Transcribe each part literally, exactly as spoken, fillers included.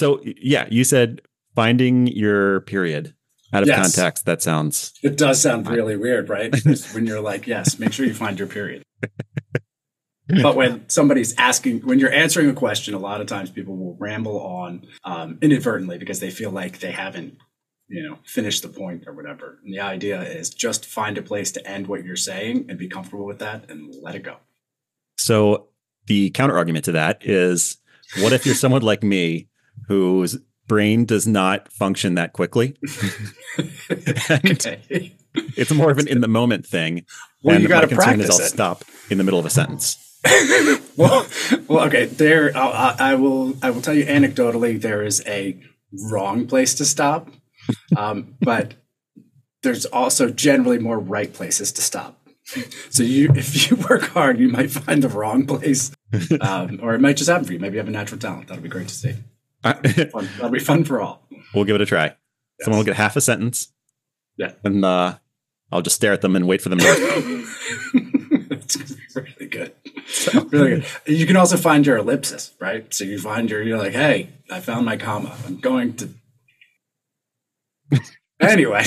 So yeah, you said finding your period out of yes. context. That sounds, it does sound really weird, right? When you're like, yes, make sure you find your period. But when somebody's asking, when you're answering a question, a lot of times people will ramble on um, inadvertently because they feel like they haven't, you know, finished the point or whatever. And the idea is just find a place to end what you're saying and be comfortable with that and let it go. So the counter argument to that is, what if you're someone like me whose brain does not function that quickly? Okay. It's more of an in the moment thing. Well, and you got to practice is I'll it. Stop in the middle of a sentence. well, well, okay. There, I'll, I will. I will tell you anecdotally. There is a wrong place to stop, um, but there's also generally more right places to stop. So you, if you work hard, you might find the wrong place, um, or it might just happen for you. Maybe you have a natural talent. That'll be great to see. That'll be fun, That'll be fun for all. We'll give it a try. Yes. Someone will get half a sentence. Yeah, and uh, I'll just stare at them and wait for them to. It's gonna be really good. So, really good. You can also find your ellipsis, right? So you find your, you're like, hey, I found my comma. I'm going to. Anyway,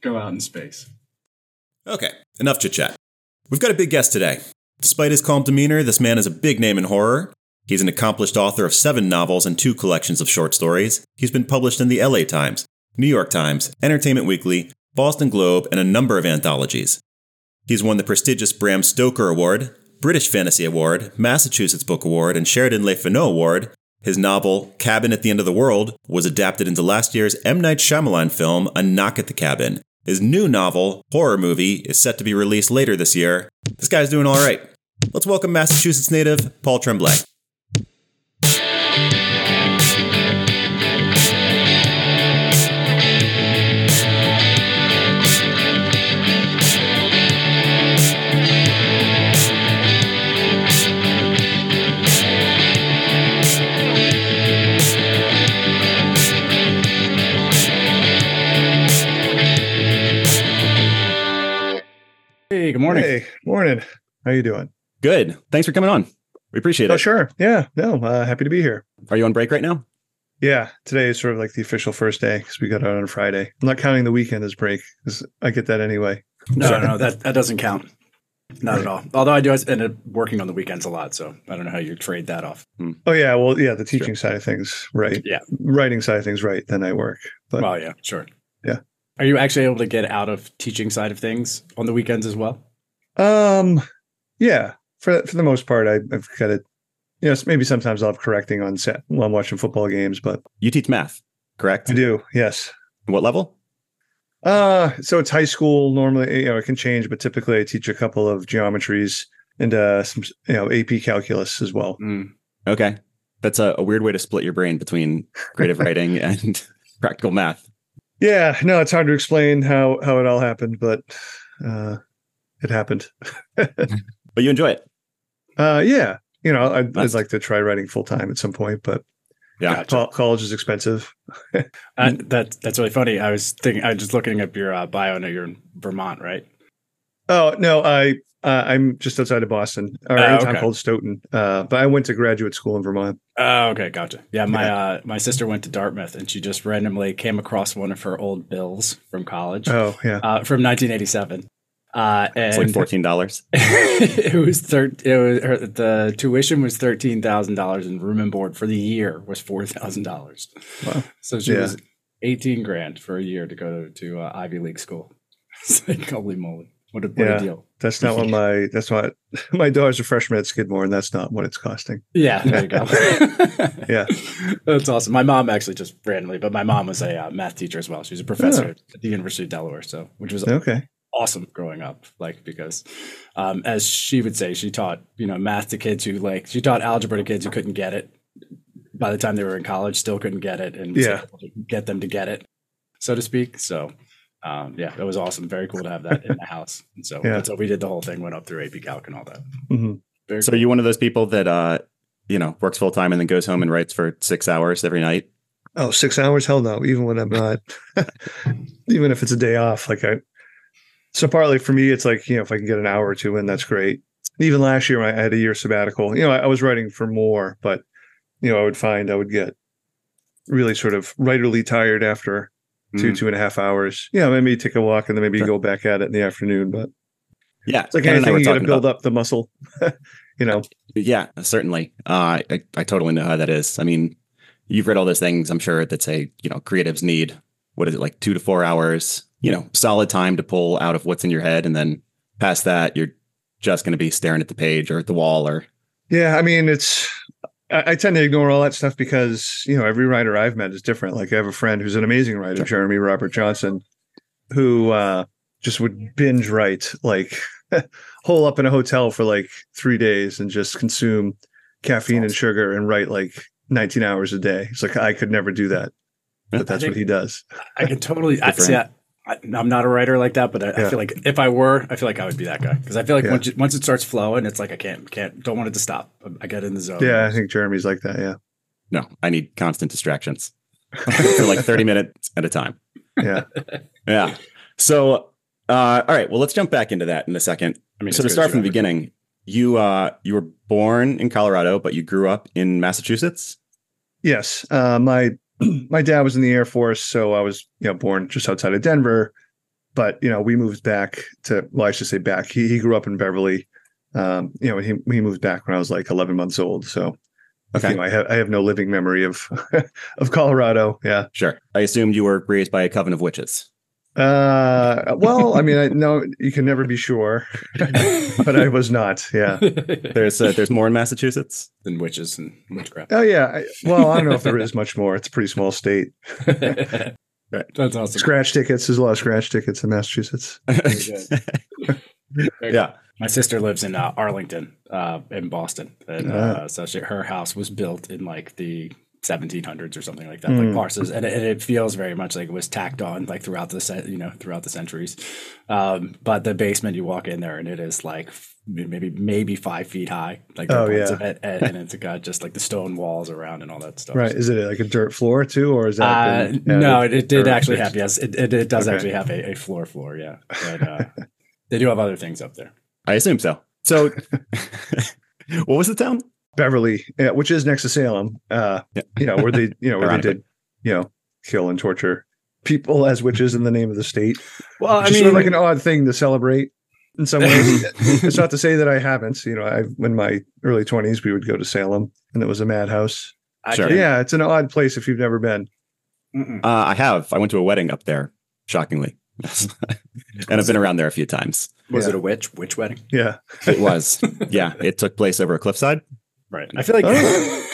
go out in space. Okay, enough chit chat. We've got a big guest today. Despite his calm demeanor, this man is a big name in horror. He's an accomplished author of seven novels and two collections of short stories. He's been published in the L A Times, New York Times, Entertainment Weekly, Boston Globe, and a number of anthologies. He's won the prestigious Bram Stoker Award, British Fantasy Award, Massachusetts Book Award, and Sheridan Le Fanu Award. His novel, Cabin at the End of the World, was adapted into last year's M. Night Shyamalan film, A Knock at the Cabin. His new novel, Horror Movie, is set to be released later this year. This guy's doing all right. Let's welcome Massachusetts native Paul Tremblay. Hey, good morning. Hey, morning. How you doing? Good. Thanks for coming on. We appreciate it. Oh, sure. Yeah. No, uh, happy to be here. Are you on break right now? Yeah. Today is sort of like the official first day because we got out on Friday. I'm not counting the weekend as break because I get that anyway. No, no, no. That, that doesn't count. Not right. at all. Although I do end up working on the weekends a lot, so I don't know how you trade that off. Hmm. Oh, yeah. Well, yeah, the teaching sure. side of things, right. Yeah. Writing side of things, right. Then I work. But, well, yeah, sure. Yeah. Are you actually able to get out of teaching side of things on the weekends as well? Um, yeah, for for the most part, I, I've got it. You know, maybe sometimes I'll have correcting on set while I'm watching football games. But you teach math, correct? I do. Yes. What level? Uh, so it's high school normally. You know, it can change, but typically I teach a couple of geometries and uh, some you know A P calculus as well. Mm. Okay, that's a, a weird way to split your brain between creative writing and practical math. Yeah, no, it's hard to explain how, how it all happened, but uh, it happened. But you enjoy it. Uh, yeah. You know, I'd, nice. I'd like to try writing full time at some point, but yeah, co- college is expensive. uh, that That's really funny. I was thinking, I was just looking up your uh, bio. I know you're in Vermont, right? Oh, no, I, uh, I'm just outside of Boston, or uh, a town okay. called Stoughton, uh, but I went to graduate school in Vermont. Oh, okay. Gotcha. Yeah. My, yeah. Uh, my sister went to Dartmouth and she just randomly came across one of her old bills from college. Oh, yeah. Uh, from nineteen eighty-seven. Uh, and it's like fourteen dollars. it was thir- It was her, the tuition was thirteen thousand dollars and room and board for the year was four thousand dollars. Wow. So she yeah. was eighteen grand for a year to go to, to uh, Ivy League school. It's like, holy moly. What a, what yeah, a deal. That's not what my, that's not, my daughter's a freshman at Skidmore and that's not what it's costing. Yeah, there you go. Yeah. That's awesome. My mom actually just randomly, but my mom was a uh, math teacher as well. She was a professor oh. at the University of Delaware, so which was okay. awesome growing up, like, because um, as she would say, she taught, you know, math to kids who like, she taught algebra to kids who couldn't get it. By the time they were in college, still couldn't get it and was yeah. able to get them to get it, so to speak. So. Um, yeah, that was awesome. Very cool to have that in the house. And so yeah. that's how we did the whole thing, went up through A P Calc and all that. Mm-hmm. Very so cool. Are you one of those people that, uh, you know, works full time and then goes home and writes for six hours every night? Oh, six hours? Hell no. Even when I'm not, even if it's a day off, like I, so partly for me, it's like, you know, if I can get an hour or two in, that's great. And even last year, I had a year sabbatical. You know, I, I was writing for more, but, you know, I would find I would get really sort of writerly tired after two, mm. two and a half hours. Yeah, maybe take a walk and then maybe go back at it in the afternoon. But yeah, it's like anything, you got to build about. up the muscle, you know. Yeah, certainly. Uh, I, I totally know how that is. I mean, you've read all those things, I'm sure, that say, you know, creatives need, what is it, like two to four hours, you know, solid time to pull out of what's in your head. And then past that, you're just going to be staring at the page or at the wall or. Yeah, I mean, it's. I tend to ignore all that stuff because, you know, every writer I've met is different. Like I have a friend who's an amazing writer, Jeremy Robert Johnson, who uh, just would binge write, like hole up in a hotel for like three days and just consume caffeine and sugar and write like nineteen hours a day. It's like, I could never do that, but that's what he does. I can totally, I, see, I, I, I'm not a writer like that, but I, yeah. I feel like if I were, I feel like I would be that guy. Cause I feel like yeah. once, once it starts flowing, it's like, I can't, can't, don't want it to stop. I get in the zone. Yeah. I think Jeremy's like that. Yeah. No, I need constant distractions for like thirty minutes at a time. Yeah. Yeah. So, uh, all right, well, let's jump back into that in a second. I mean, so to start from the beginning, you, uh, you were born in Colorado, but you grew up in Massachusetts. Yes. Uh, my, My dad was in the Air Force, so I was, you know, born just outside of Denver. But, you know, we moved back to, well, I should say back. He, he grew up in Beverly. Um, you know, he, he moved back when I was like eleven months old. So okay. you know, I, ha- I have no living memory of of Colorado. Yeah. Sure. I assumed you were raised by a coven of witches. Uh, well, I mean, I, no, you can never be sure, but I was not. Yeah. There's, uh, there's more in Massachusetts than witches and witchcraft. Oh yeah. I, well, I don't know if there is much more. It's a pretty small state. Right. That's awesome. Scratch tickets. There's a lot of scratch tickets in Massachusetts. Yeah. My sister lives in uh, Arlington, uh, in Boston. And, uh, uh, so she, her house was built in like the seventeen hundreds or something like that, mm. like parses, and, and it feels very much like it was tacked on like throughout the you know throughout the centuries. Um, but the basement, you walk in there, and it is like maybe maybe five feet high, like oh yeah, of it, and, and it's got just like the stone walls around and all that stuff. Right? So. Is it like a dirt floor too, or is that? Uh, no, it, it did actually have yes, it it, it does okay. actually have a, a floor floor. Yeah, but, uh, they do have other things up there. I assume so. So, what was the town? Beverly, which is next to Salem, uh, yeah. you know, where they, you know, where they did, you know, kill and torture people as witches in the name of the state. Well, I mean, sort of like an odd thing to celebrate in some ways. It's not to say that I haven't. You know, I in my early twenties, we would go to Salem, and it was a madhouse. Sure. Yeah, it's an odd place if you've never been. Uh, I have. I went to a wedding up there, shockingly, and I've been around there a few times. Was yeah. it a witch? Witch wedding? Yeah, it was. Yeah, it took place over a cliffside. Right. I feel like oh.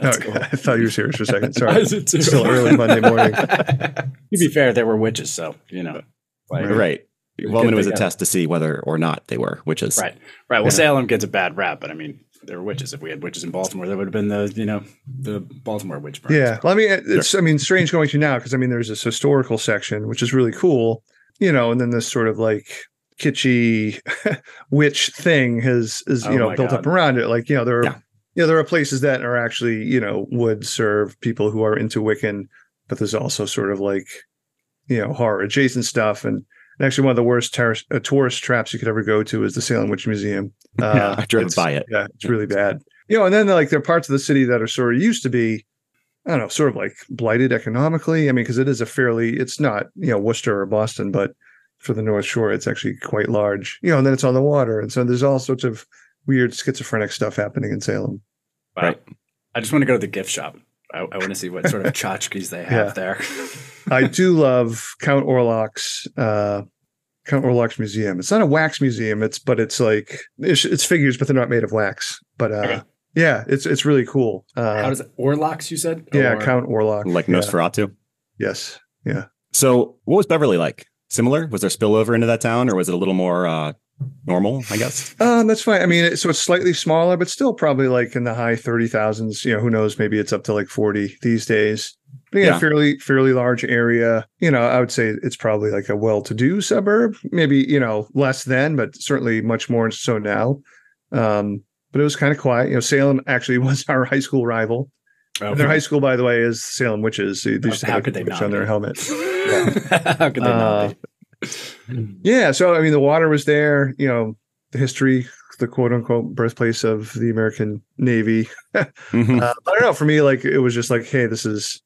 that's no, cool. I thought you were serious for a second. Sorry. It's still early Monday morning. To be fair, they were witches, so you know. Like, right. right. Well, I mean, it was a test to see whether or not they were witches. Right. Right. Well, yeah. Salem gets a bad rap, but I mean, there were witches. If we had witches in Baltimore, there would have been the, you know, the Baltimore witch burns. Yeah. Well, I mean, it's sure. I mean, strange going to now because I mean, there's this historical section which is really cool, you know, and then this sort of like kitschy witch thing has is you oh know built God. up around it. Like you know, there are. Yeah. Yeah, you know, there are places that are actually, you know, would serve people who are into Wiccan, but there's also sort of like, you know, horror adjacent stuff. And, and actually, one of the worst ter- uh, tourist traps you could ever go to is the Salem Witch Museum. Uh, yeah, I drove by it. Yeah, it's really bad. You know, and then like there are parts of the city that are sort of used to be, I don't know, sort of like blighted economically. I mean, because it is a fairly, it's not, you know, Worcester or Boston, but for the North Shore, it's actually quite large. You know, and then it's on the water, and so there's all sorts of weird schizophrenic stuff happening in Salem. Wow. Right. I just want to go to the gift shop. I, I want to see what sort of tchotchkes they have yeah. there. I do love Count Orlok's uh, Count Orlok's museum. It's not a wax museum. It's but it's like it's, it's figures, but they're not made of wax. But uh, okay. yeah, it's it's really cool. Uh, How does it, Orlok's? You said yeah, or, Count Orlok, like Nosferatu. Yeah. Yes. Yeah. So, what was Beverly like? Similar? Was there spillover into that town, or was it a little more? Uh, normal, I guess. Um, that's fine. I mean, it, so it's slightly smaller, but still probably like in the high thirty thousands. You know, who knows? Maybe it's up to like forty these days. But yeah, yeah. fairly, fairly large area. You know, I would say it's probably like a well-to-do suburb. Maybe, you know, less then, but certainly much more so now. Um, but it was kind of quiet. You know, Salem actually was our high school rival. Okay. Their high school, by the way, is Salem Witches. They, they just How could they not? On their helmet. How could they not? Uh, yeah, so I mean, the water was there. You know, the history, the quote unquote birthplace of the American Navy. Mm-hmm. uh, but I don't know. For me, like, it was just like, hey, this is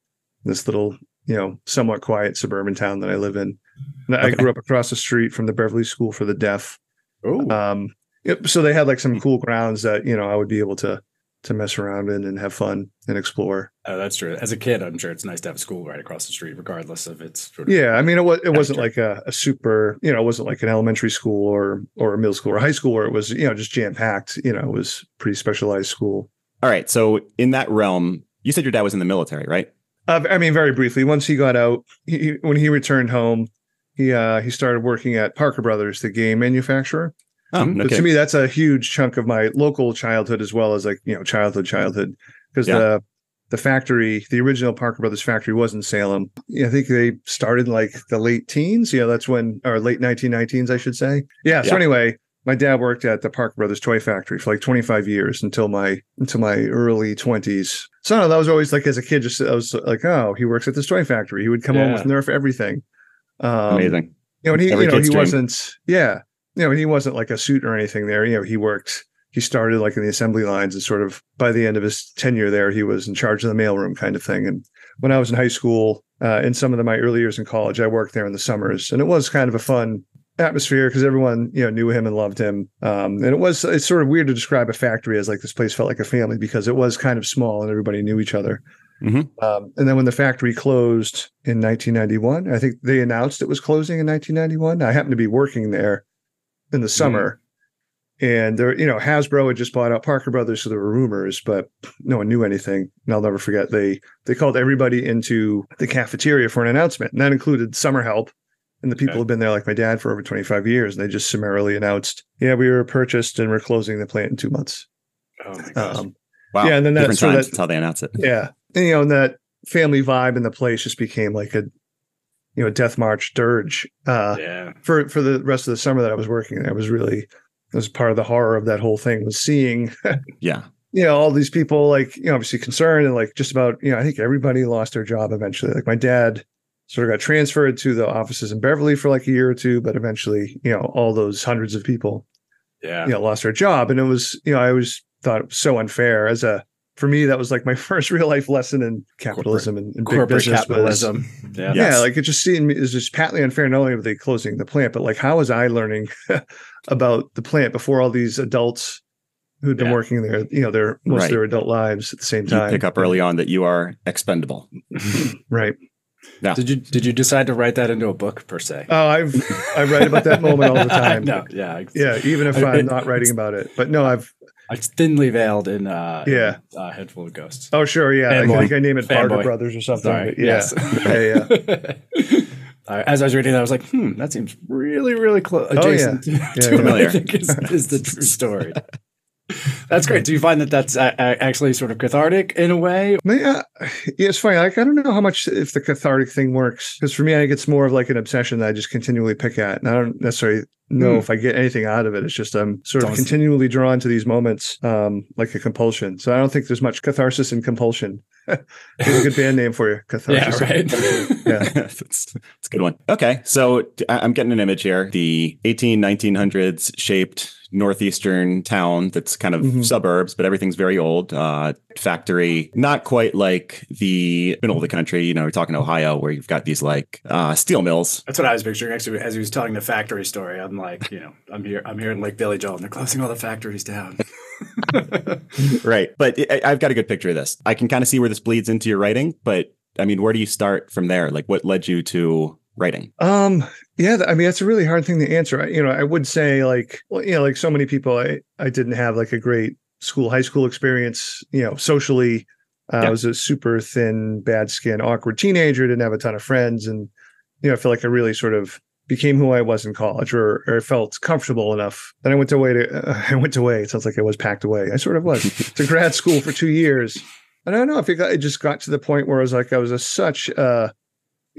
this little, you know, somewhat quiet suburban town that I live in. And okay. I grew up across the street from the Beverly School for the Deaf. Oh, um, it, so they had like some cool grounds that, you know, I would be able to to mess around in and have fun and explore. Oh, that's true. As a kid, I'm sure it's nice to have a school right across the street, regardless of its sort of yeah. I mean, it was it wasn't like a, a super, you know, it wasn't like an elementary school or or a middle school or high school where it was, you know, just jam packed. You know, it was pretty specialized school. All right. So in that realm, you said your dad was in the military, right? Uh, I mean, very briefly. Once he got out, he, when he returned home, he uh, he started working at Parker Brothers, the game manufacturer. Oh, no but kidding. To me, that's a huge chunk of my local childhood, as well as like, you know, childhood, childhood, because yeah. the the factory, the original Parker Brothers factory was in Salem. I think they started in like the late teens. You know, that's when, or late nineteen nineteens, I should say. Yeah. So yeah. anyway, my dad worked at the Parker Brothers toy factory for like twenty-five years until my until my early twenties. So no, that was always like, as a kid, just I was like, oh, he works at this toy factory. He would come yeah. home with Nerf everything. Um, Amazing. You know, and he, Every you know, he dream. wasn't. Yeah. You know, he wasn't like a suit or anything there. You know, he worked, he started like in the assembly lines, and sort of by the end of his tenure there, he was in charge of the mailroom kind of thing. And when I was in high school, uh, in some of the, my early years in college, I worked there in the summers, and it was kind of a fun atmosphere because everyone, you know, knew him and loved him. Um, and it was, it's sort of weird to describe a factory as like this place felt like a family because it was kind of small and everybody knew each other. Mm-hmm. Um, and then when the factory closed in nineteen ninety-one, I think they announced it was closing in nineteen ninety-one. I happened to be working there in the summer, mm. and there, you know, Hasbro had just bought out Parker Brothers, so there were rumors, but no one knew anything. And I'll never forget, they they called everybody into the cafeteria for an announcement, and that included summer help. And the people okay. who've been there, like my dad, for over twenty-five years, and they just summarily announced, "Yeah, we were purchased, and we're closing the plant in two months." Oh my gosh! Um, wow! Yeah, and then that's so that, how they announce it. Yeah, and, you know, and that family vibe in the place just became like a, you know, death march dirge uh, yeah. for, for the rest of the summer that I was working there. It was really, it was part of the horror of that whole thing, was seeing, yeah, you know, all these people like, you know, obviously concerned, and like just about, you know, I think everybody lost their job eventually. Like my dad sort of got transferred to the offices in Beverly for like a year or two, but eventually, you know, all those hundreds of people, yeah, you know, lost their job. And it was, you know, I always thought it was so unfair as a, for me, that was like my first real life lesson in capitalism corporate, and, and big corporate business capitalism. Was, yeah. yeah, like it just seemed is just patently unfair. Not only were they closing the plant, but like how was I learning about the plant before all these adults who'd been yeah. working there, you know, their most right. of their adult lives at the same time? You pick up early on that you are expendable, right? Now, did you did you decide to write that into a book per se? Oh, I've I write about that moment all the time. No, yeah, yeah, even if I'm not writing about it, but no, I've. It's thinly veiled in uh, yeah. in, uh, Head Full of Ghosts. Oh, sure. Yeah. I think I name it Parker Brothers or something. Sorry. Yeah. Yes. yeah, yeah. Uh, as I was reading that, I was like, hmm, that seems really, really close. Adjacent oh, yeah. to, yeah, to yeah. what I think is, is the true story. That's great. Do you find that that's uh, actually sort of cathartic in a way? Yeah. It's funny. Like, I don't know how much if the cathartic thing works. Because for me, I think it's more of like an obsession that I just continually pick at. And I don't necessarily know mm. if I get anything out of it. It's just I'm sort it's of awesome. continually drawn to these moments um, like a compulsion. So I don't think there's much catharsis in compulsion. It's a good band name for you. Catharsis. Yeah, right? yeah. That's, that's a good one. Okay. So I'm getting an image here. The eighteen, nineteen hundreds shaped northeastern town that's kind of mm-hmm. suburbs, but everything's very old. Uh, factory, not quite like the middle of the country. You know, we're talking Ohio where you've got these like uh, steel mills. That's what I was picturing actually as he was telling the factory story. I'm like, you know, I'm here, I'm here in Lake Village, and they're closing all the factories down. Right. But it, I've got a good picture of this. I can kind of see where this bleeds into your writing, but I mean, where do you start from there? Like what led you to writing? Um, yeah, I mean, that's a really hard thing to answer. I, you know, I would say like, well, you know, like so many people, I, I didn't have like a great school, high school experience, you know, socially. Uh, yeah. I was a super thin, bad skin, awkward teenager, didn't have a ton of friends. And, you know, I feel like I really sort of became who I was in college, or, or felt comfortable enough. Then I went away to, uh, I went away. It sounds like I was packed away. I sort of was to grad school for two years. And I don't know if it, got, it just got to the point where I was like, I was a such uh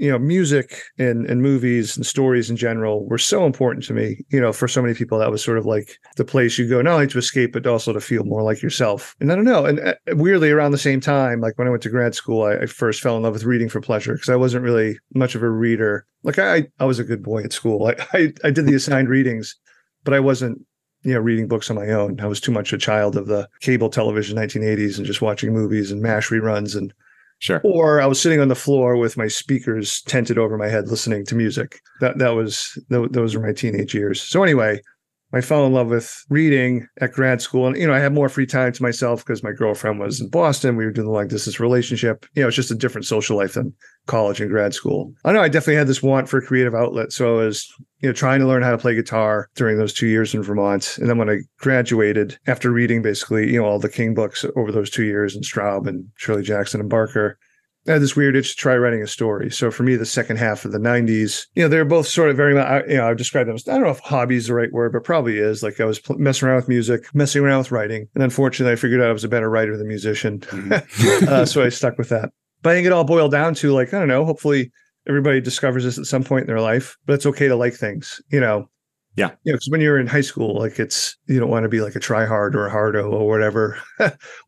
you know, music and, and movies and stories in general were so important to me. You know, for so many people, that was sort of like the place you go, not only to escape, but also to feel more like yourself. And I don't know. And weirdly, around the same time, like when I went to grad school, I, I first fell in love with reading for pleasure because I wasn't really much of a reader. Like I I was a good boy at school. I I, I did the assigned readings, but I wasn't you know, reading books on my own. I was too much a child of the cable television nineteen eighties and just watching movies and MASH reruns. And sure. Or I was sitting on the floor with my speakers tented over my head, listening to music. That that was th- those were my teenage years. So anyway, I fell in love with reading at grad school, and you know, I had more free time to myself because my girlfriend was in Boston. We were doing a long distance relationship. You know, it's just a different social life than college and grad school. I know I definitely had this want for a creative outlet, so I was, you know, trying to learn how to play guitar during those two years in Vermont. And then when I graduated, after reading basically, you know, all the King books over those two years and Straub and Shirley Jackson and Barker, I had this weird itch to try writing a story. So for me, the second half of the nineties, you know, they're both sort of very, you know, I've described them as, I don't know if hobby is the right word, but probably is. Like I was pl- messing around with music, messing around with writing. And unfortunately, I figured out I was a better writer than musician. Mm-hmm. uh, so I stuck with that. But I think it all boiled down to, like, I don't know, hopefully everybody discovers this at some point in their life, but it's okay to like things, you know? Yeah. You know, because when you're in high school, like it's, you don't want to be like a tryhard or a hardo or whatever,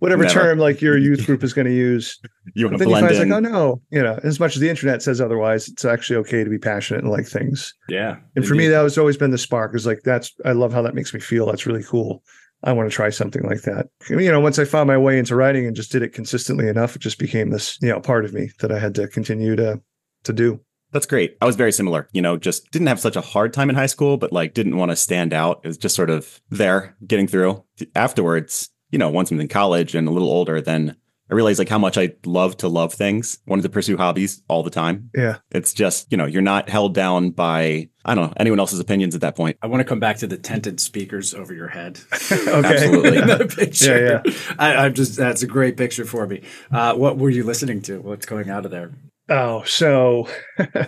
whatever Never. term like your youth group is going to use. You want to blend in. It's like, oh no, you know, as much as the internet says otherwise, it's actually okay to be passionate and like things. Yeah. And for indeed. me, that was always been the spark. Is like, that's, I love how that makes me feel. That's really cool. I want to try something like that. You know, once I found my way into writing and just did it consistently enough, it just became this, you know, part of me that I had to continue to to do. That's great. I was very similar, you know, just didn't have such a hard time in high school, but like didn't want to stand out. It was just sort of there, getting through. Afterwards, you know, once I'm in college and a little older, then I realized like how much I love to love things, wanted to pursue hobbies all the time. Yeah. It's just, you know, you're not held down by, I don't know, anyone else's opinions at that point. I want to come back to the tented speakers over your head. Absolutely. That picture. Yeah, yeah. I, I'm just, that's a great picture for me. Uh, what were you listening to? What's going out of there? Oh, so uh,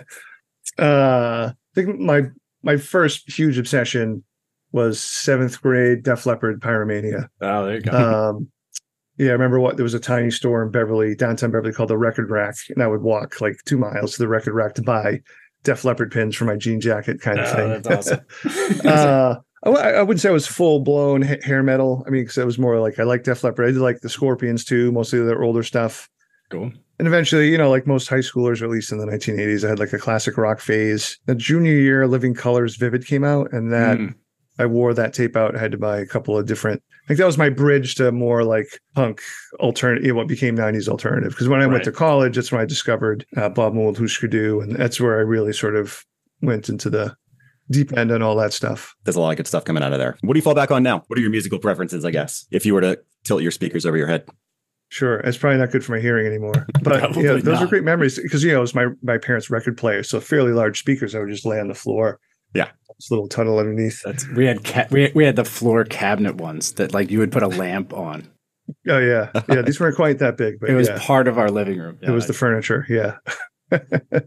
I think my my first huge obsession was seventh grade Def Leppard Pyromania. Oh, there you go. Um, yeah, I remember what there was a tiny store in Beverly, downtown Beverly, called the Record Rack, and I would walk like two miles to the Record Rack to buy Def Leppard pins for my jean jacket, kind of oh, thing. That's awesome. uh, I, I wouldn't say I was full blown hair metal. I mean, because it was more like I like Def Leppard. I did like the Scorpions too, mostly their older stuff. Cool. And eventually, you know, like most high schoolers, or at least in the nineteen eighties, I had like a classic rock phase. The junior year, Living Color's Vivid came out, and that mm. I wore that tape out. I had to buy a couple of different. I think that was my bridge to more like punk alternative, you know, what became nineties alternative. Because when I right. went to college, that's when I discovered uh, Bob Mould, Husker Du, and that's where I really sort of went into the deep end and all that stuff. There's a lot of good stuff coming out of there. What do you fall back on now? What are your musical preferences, I guess, if you were to tilt your speakers over your head? Sure. It's probably not good for my hearing anymore, but yeah, those not. are great memories because, you know, it was my, my parents' record player. So fairly large speakers, I would just lay on the floor. Yeah. This little tunnel underneath. That's, we had ca- we, we had the floor cabinet ones that like you would put a lamp on. Oh, yeah. Yeah. These weren't quite that big, but it was yeah. part of our living room. Yeah, it was I the know. furniture. Yeah.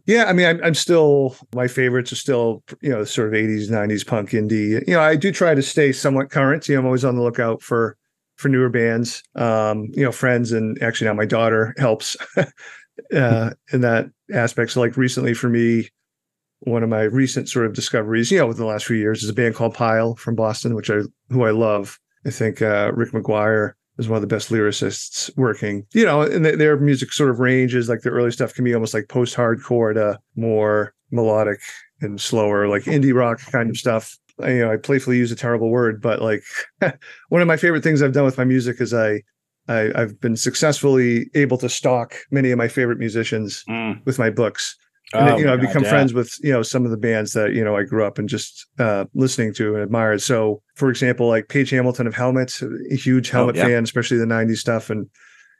yeah. I mean, I'm, I'm still, my favorites are still, you know, sort of eighties, nineties punk indie. You know, I do try to stay somewhat current. You know, I'm always on the lookout for for newer bands, um, you know, friends, and actually now my daughter helps uh, in that aspect. So like recently for me, one of my recent sort of discoveries, you know, within the last few years is a band called Pile from Boston, which I, who I love. I think uh, Rick McGuire is one of the best lyricists working, you know, and th- their music sort of ranges, like the early stuff can be almost like post-hardcore to more melodic and slower, like indie rock kind of stuff. I, you know, I playfully use a terrible word, but like one of my favorite things I've done with my music is I, I I've been successfully able to stalk many of my favorite musicians mm. with my books. And oh, you know, I've become God, friends yeah. with, you know, some of the bands that, you know, I grew up and just uh, listening to and admired. So for example, like Paige Hamilton of Helmet, a huge Helmet oh, yeah. fan, especially the nineties stuff. And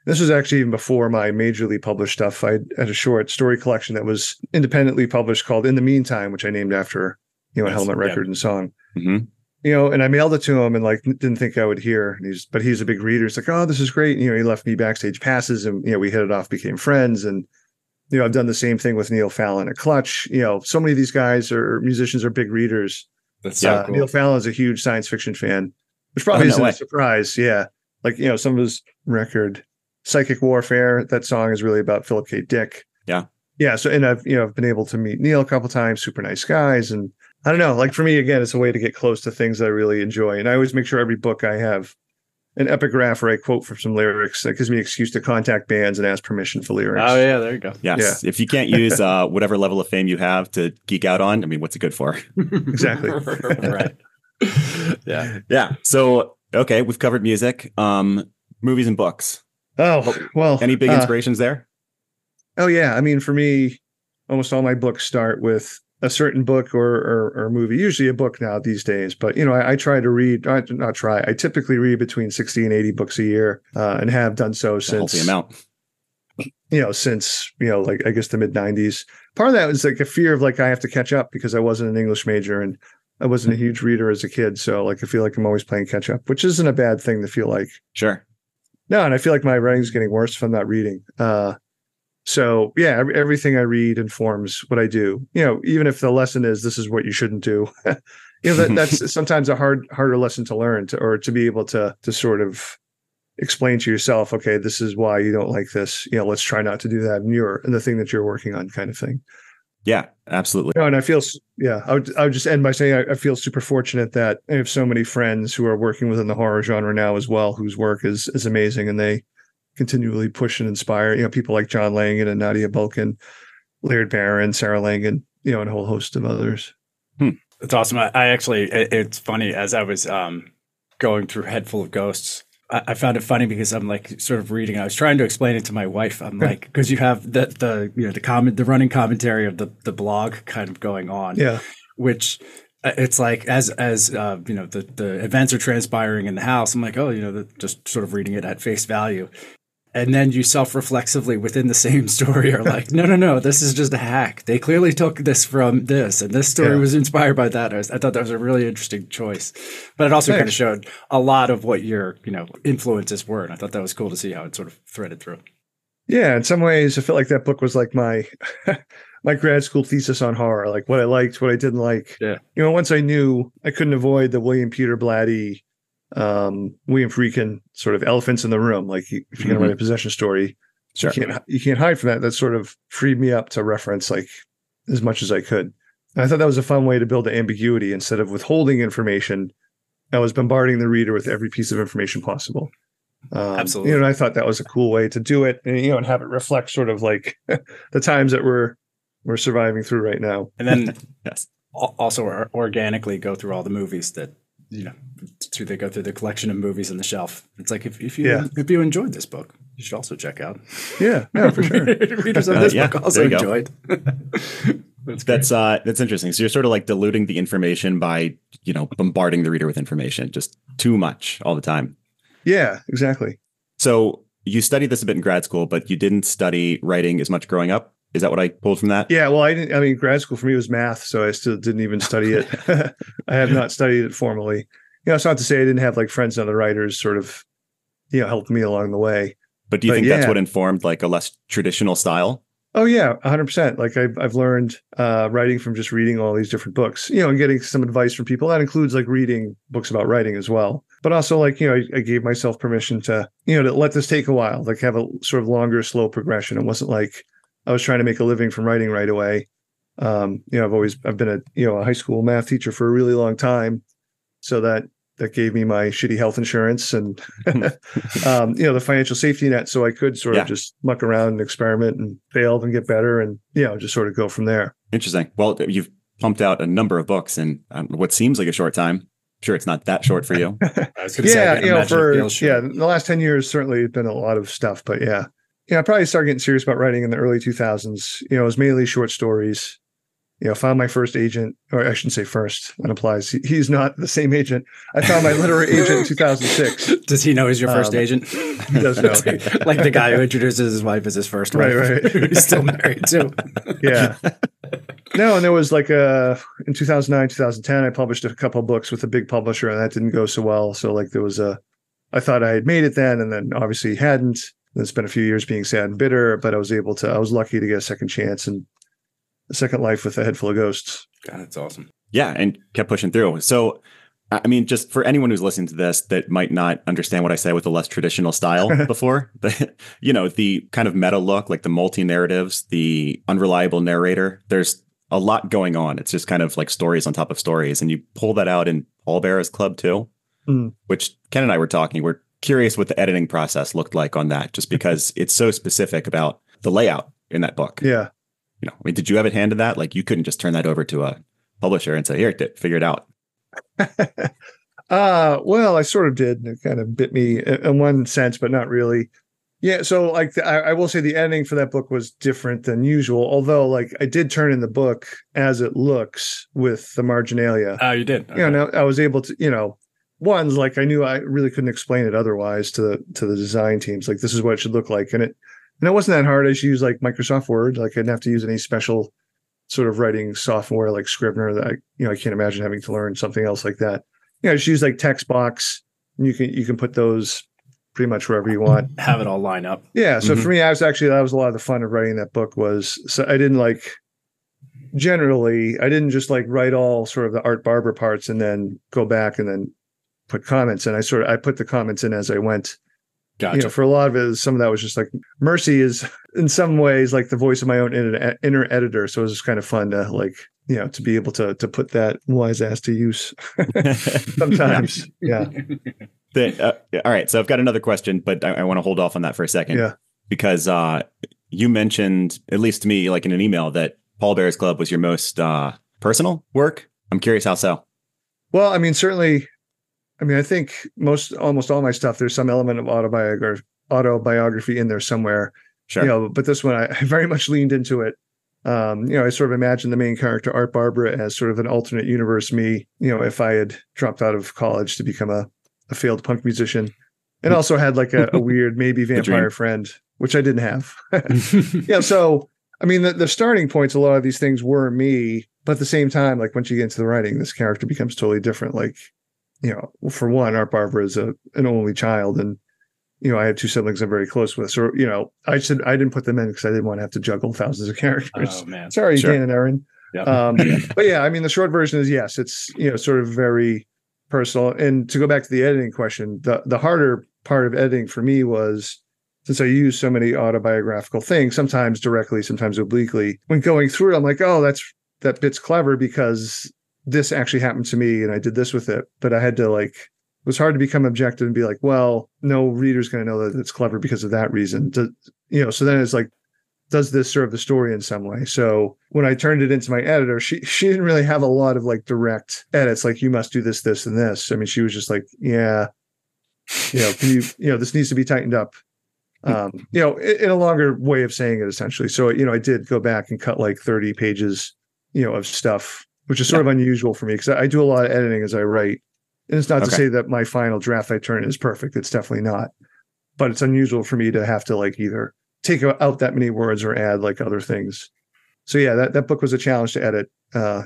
this was actually even before my majorly published stuff. I had a short story collection that was independently published called In the Meantime, which I named after you know, Helmet record yeah. and song, mm-hmm. you know, and I mailed it to him and like, didn't think I would hear. And he's, but he's a big reader. It's like, oh, this is great. And, you know, he left me backstage passes and, you know, we hit it off, became friends. And, you know, I've done the same thing with Neil Fallon at Clutch. You know, so many of these guys are musicians are big readers. That's so uh, cool. Neil Fallon is a huge science fiction fan, which probably oh, isn't no a surprise. Yeah. Like, you know, some of his record Psychic Warfare, that song is really about Philip K. Dick. Yeah. Yeah. So, and I've, you know, I've been able to meet Neil a couple of times, super nice guys. And, I don't know. Like for me, again, it's a way to get close to things I really enjoy. And I always make sure every book I have an epigraph or I quote from some lyrics. That gives me an excuse to contact bands and ask permission for lyrics. Oh, yeah. There you go. Yes. Yeah. If you can't use uh, whatever level of fame you have to geek out on, I mean, what's it good for? Exactly. Right. Yeah. Yeah. So, okay. We've covered music, um, movies and books. Oh, well, any big inspirations uh, there? Oh yeah. I mean, for me, almost all my books start with a certain book or, or, or movie, usually a book now these days. But, you know, I, I try to read, I not try, I typically read between sixty and eighty books a year, uh, and have done so That's since, a healthy amount. you know, since, you know, like, I guess the mid nineties. Part of that was like a fear of like, I have to catch up because I wasn't an English major and I wasn't a huge reader as a kid. So like, I feel like I'm always playing catch up, which isn't a bad thing to feel like. Sure. No. And I feel like my writing's getting worse if I'm not reading. Uh, So yeah, everything I read informs what I do. You know, even if the lesson is this is what you shouldn't do, you know, that, that's sometimes a hard, harder lesson to learn, to, or to be able to to sort of explain to yourself, okay, this is why you don't like this. You know, let's try not to do that in your in the thing that you're working on, kind of thing. Yeah, absolutely. You know, and I feel yeah, I would I would just end by saying I, I feel super fortunate that I have so many friends who are working within the horror genre now as well, whose work is is amazing, and they continually push and inspire, you know, people like John Langan and Nadia Bulkin, Laird Barron, Sarah Langan, you know, and a whole host of others. Hmm. That's awesome. I, I actually, it, it's funny, as I was um, going through Head Full of Ghosts, I, I found it funny because I'm like sort of reading, I was trying to explain it to my wife. I'm like, because you have the, the, you know, the comment, the running commentary of the, the blog kind of going on, yeah, which it's like, as, as uh, you know, the, the events are transpiring in the house, I'm like, oh, you know, just sort of reading it at face value. And then you self-reflexively within the same story are like, no, no, no, this is just a hack. They clearly took this from this, and this story yeah. was inspired by that. I, was, I thought that was a really interesting choice. But it also Thanks. kind of showed a lot of what your, you know, influences were. And I thought that was cool to see how it sort of threaded through. Yeah, in some ways, I felt like that book was like my my grad school thesis on horror, like what I liked, what I didn't like. Yeah. You know, once I knew, I couldn't avoid the William Peter Blatty, um William Friedkin sort of elephants in the room. Like, you, if you're gonna mm-hmm. write a possession story, sure. you can't you can't hide from that. That sort of freed me up to reference like as much as I could. And I thought that was a fun way to build the ambiguity. Instead of withholding information, I was bombarding the reader with every piece of information possible. Um, Absolutely. You know, and I thought that was a cool way to do it, and you know, and have it reflect sort of like the times that we're we're surviving through right now. And then yes, also organically go through all the movies that, you know, to they go through the collection of movies on the shelf. It's like, if, if you yeah. if you enjoyed this book, you should also check out. Yeah, yeah, for sure. Readers of this uh, yeah, book also enjoyed. that's that's, uh, that's interesting. So you're sort of like diluting the information by, you know, bombarding the reader with information, just too much all the time. Yeah, exactly. So you studied this a bit in grad school, but you didn't study writing as much growing up. Is that what I pulled from that? Yeah, well, I didn't. I mean, grad school for me was math, so I still didn't even study it. I have not studied it formally. You know, it's not to say I didn't have like friends and other writers sort of, you know, helped me along the way. But do you but, think yeah. that's what informed like a less traditional style? Oh yeah, one hundred percent. Like I've I've learned uh, writing from just reading all these different books, you know, and getting some advice from people. That includes like reading books about writing as well. But also like, you know, I, I gave myself permission to, you know, to let this take a while, like have a sort of longer, slow progression. It wasn't like I was trying to make a living from writing right away. Um, you know, I've always, I've been a, you know, a high school math teacher for a really long time. So that, that gave me my shitty health insurance and, um, you know, the financial safety net. So I could sort yeah. of just muck around and experiment and fail and get better and, you know, just sort of go from there. Interesting. Well, you've pumped out a number of books in um, what seems like a short time. I'm sure it's not that short for you. I was gonna yeah, say, I you know, for, yeah, in the last ten years, certainly it's been a lot of stuff, but yeah. Yeah, I probably started getting serious about writing in the early two thousands. You know, it was mainly short stories. You know, found my first agent, or I shouldn't say first, that applies. He, he's not the same agent. I found my literary agent in two thousand six. Does he know he's your first um, agent? He does know. Like the guy who introduces his wife as his first wife. Right, right. He's still married too. Yeah. No, and there was like a, in two thousand nine, two thousand ten, I published a couple of books with a big publisher and that didn't go so well. So like there was a, I thought I had made it then and then obviously hadn't. It's been a few years being sad and bitter, but I was able to, I was lucky to get a second chance and a second life with A Head Full of Ghosts. God, that's awesome. Yeah. And kept pushing through. So, I mean, just for anyone who's listening to this that might not understand what I say with the less traditional style before, the, you know, the kind of meta look, like the multi-narratives, the unreliable narrator, there's a lot going on. It's just kind of like stories on top of stories. And you pull that out in Pallbearers Club too, mm. which Ken and I were talking, we're curious what the editing process looked like on that, just because it's so specific about the layout in that book. Yeah. You know, I mean, did you have it handed that? Like you couldn't just turn that over to a publisher and say, here, figure it out. uh, well, I sort of did. And it kind of bit me in one sense, but not really. Yeah. So like, the, I, I will say the editing for that book was different than usual. Although like I did turn in the book as it looks with the marginalia. Oh, you did. Okay. You know, I was able to, you know, one's like, I knew I really couldn't explain it otherwise to the, to the design teams. Like, this is what it should look like. And it, and it wasn't that hard. I just used like Microsoft Word. Like I didn't have to use any special sort of writing software like Scrivener that I, you know, I can't imagine having to learn something else like that. You know, just use like text box and you can, you can put those pretty much wherever you want. Have it all line up. Yeah. So mm-hmm. for me, I was actually, that was a lot of the fun of writing that book was, so I didn't like, generally, I didn't just like write all sort of the Art Barber parts and then go back and then put comments in. I sort of, I put the comments in as I went. Gotcha. You know, for a lot of it, some of that was just like Mercy is in some ways like the voice of my own inner, inner editor. So it was just kind of fun to like, you know, to be able to to put that wise ass to use sometimes. Yeah. The, uh, all right. So I've got another question, but I, I want to hold off on that for a second. Yeah. Because uh, you mentioned, at least to me, like in an email, that Pallbearers Club was your most uh, personal work. I'm curious how so. Well, I mean, certainly. I mean, I think most, almost all my stuff, there's some element of autobiograph- autobiography in there somewhere, sure. You know, but this one, I, I very much leaned into it. Um, you know, I sort of imagined the main character, Art Barber, as sort of an alternate universe me, you know, if I had dropped out of college to become a, a failed punk musician, and also had like a, a weird, maybe vampire friend, which I didn't have. Yeah. So, I mean, the, the starting points, a lot of these things were me, but at the same time, like once you get into the writing, this character becomes totally different. Like, you know, for one, Art Barber is a an only child, and you know, I have two siblings I'm very close with. So, you know, I said I didn't put them in because I didn't want to have to juggle thousands of characters. Oh man, sorry, sure. Dan and Erin. Yep. Um, but yeah, I mean, the short version is yes, it's you know, sort of very personal. And to go back to the editing question, the the harder part of editing for me was, since I use so many autobiographical things, sometimes directly, sometimes obliquely. When going through it, I'm like, oh, that's that bit's clever because this actually happened to me and I did this with it, but I had to like, it was hard to become objective and be like, well, no reader's going to know that it's clever because of that reason. Do, you know, so then it's like, does this serve the story in some way? So when I turned it into my editor, she, she didn't really have a lot of like direct edits. Like you must do this, this, and this. I mean, she was just like, yeah, you know, can you, you know, this needs to be tightened up. Um, you know, in, in a longer way of saying it essentially. So, you know, I did go back and cut like thirty pages, you know, of stuff, which is sort yeah. of unusual for me because I do a lot of editing as I write. And it's not okay. to say that my final draft I turn in is perfect. It's definitely not. But it's unusual for me to have to like either take out that many words or add like other things. So yeah, that, that book was a challenge to edit uh,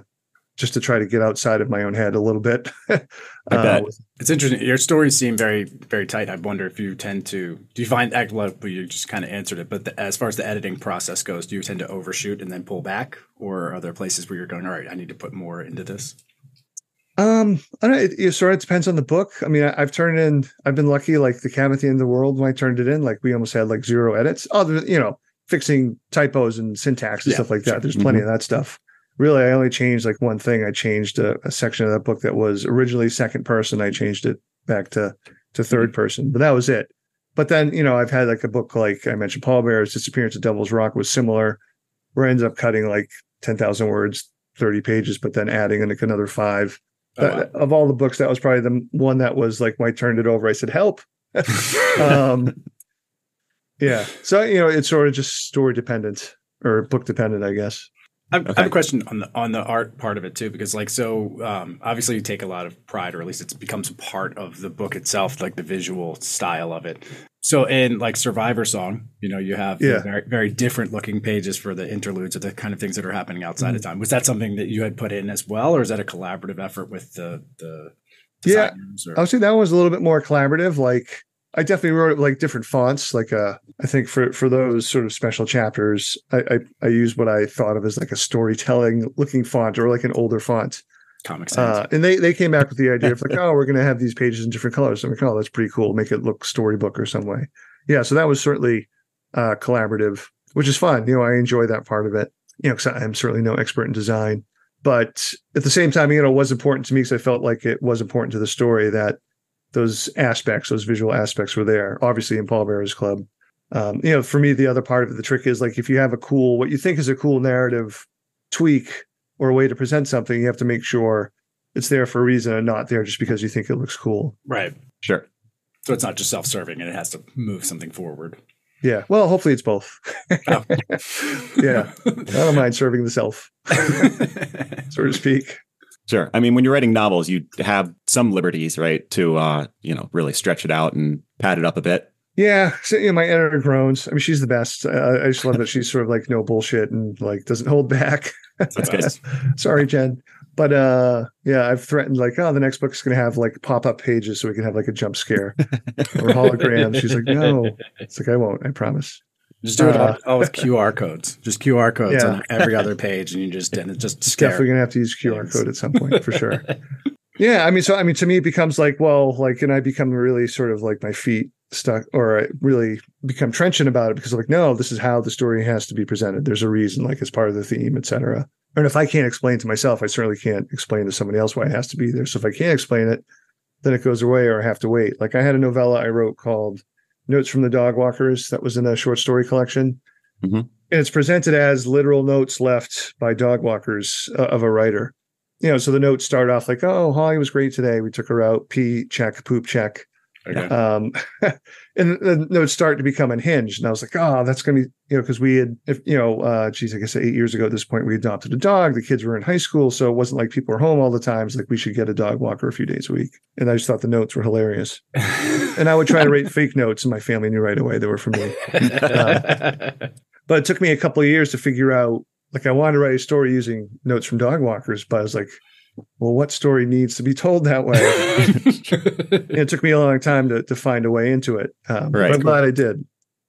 just to try to get outside of my own head a little bit. I bet. Uh, it's interesting. Your stories seem very, very tight. I wonder if you tend to, do you find, act like you just kind of answered it, but the, as far as the editing process goes, do you tend to overshoot and then pull back? Or are there places where you're going, all right, I need to put more into this? Um, I don't know. It, it sort of depends on the book. I mean, I, I've turned in, I've been lucky, like the Cabin at the End of the World, when I turned it in, like we almost had like zero edits, other than, you know, fixing typos and syntax and yeah, stuff like that. Sure. There's plenty mm-hmm. of that stuff. Really, I only changed like one thing. I changed a, a section of that book that was originally second person. I changed it back to, to third person, but that was it. But then, you know, I've had like a book, like I mentioned, Pallbearers, Disappearance of Devil's Rock was similar, where I ended up cutting like ten thousand words, thirty pages, but then adding in like another five. Oh, wow. That, of all the books, that was probably the one that was like when I turned it over, I said, help. um, yeah. So, you know, it's sort of just story dependent or book dependent, I guess. Okay. I have a question on the on the art part of it too, because like so, um, obviously you take a lot of pride, or at least it becomes part of the book itself, like the visual style of it. So in like Survivor Song, you know, you have yeah. very, very different looking pages for the interludes or the kind of things that are happening outside mm-hmm. of time. Was that something that you had put in as well, or is that a collaborative effort with the the designers? Yeah, I would say that was a little bit more collaborative. Like I definitely wrote like different fonts. Like uh, I think for, for those sort of special chapters, I, I I use what I thought of as like a storytelling looking font or like an older font. Comic Sans. Uh, and they they came back with the idea of like, oh, we're going to have these pages in different colors. I'm like, oh, that's pretty cool. Make it look storybook or some way. Yeah. So that was certainly uh, collaborative, which is fun. You know, I enjoy that part of it. You know, because I'm certainly no expert in design, but at the same time, you know, it was important to me because I felt like it was important to the story that those aspects, those visual aspects were there, obviously in Pallbearers Club. Um, you know, for me, the other part of it, the trick is like, if you have a cool, what you think is a cool narrative tweak or a way to present something, you have to make sure it's there for a reason and not there just because you think it looks cool. Right. Sure. So it's not just self-serving and it has to move something forward. Yeah. Well, hopefully it's both. Oh. Yeah. I don't mind serving the self, so to speak. Sure. I mean, when you're writing novels, you have some liberties, right, to, uh, you know, really stretch it out and pad it up a bit. Yeah. So, you know, my editor groans. I mean, she's the best. I, I just love that she's sort of like no bullshit and like doesn't hold back. That's good. Sorry, Jen. But uh, yeah, I've threatened like, oh, the next book is going to have like pop-up pages so we can have like a jump scare or holograms. She's like, no. It's like, I won't. I promise. Just do it uh, all, all with Q R codes. Just Q R codes yeah. on every other page, and you just and it just scare. Definitely gonna have to use Q R yes. code at some point for sure. Yeah, I mean, so I mean, to me, it becomes like, well, like, and I become really sort of like my feet stuck, or I really become trenchant about it because I'm like, no, this is how the story has to be presented. There's a reason, like, it's part of the theme, et cetera. And if I can't explain to myself, I certainly can't explain to somebody else why it has to be there. So if I can't explain it, then it goes away, or I have to wait. Like, I had a novella I wrote called Notes from the Dog Walkers that was in a short story collection. Mm-hmm. And it's presented as literal notes left by dog walkers uh, of a writer. You know, so the notes start off like, oh, Holly was great today. We took her out. Pee, check, poop, check. Okay. Um, and the notes start to become unhinged. And I was like, oh, that's going to be, you know, because we had, if you know, uh, geez, I guess eight years ago at this point, we adopted a dog. The kids were in high school. So it wasn't like people were home all the time. It's like, we should get a dog walker a few days a week. And I just thought the notes were hilarious. And I would try to write fake notes, and my family knew right away they were from me. Uh, but it took me a couple of years to figure out, like, I wanted to write a story using notes from dog walkers, but I was like, well, what story needs to be told that way? It took me a long time to, to find a way into it. Um, right. But I'm glad I did.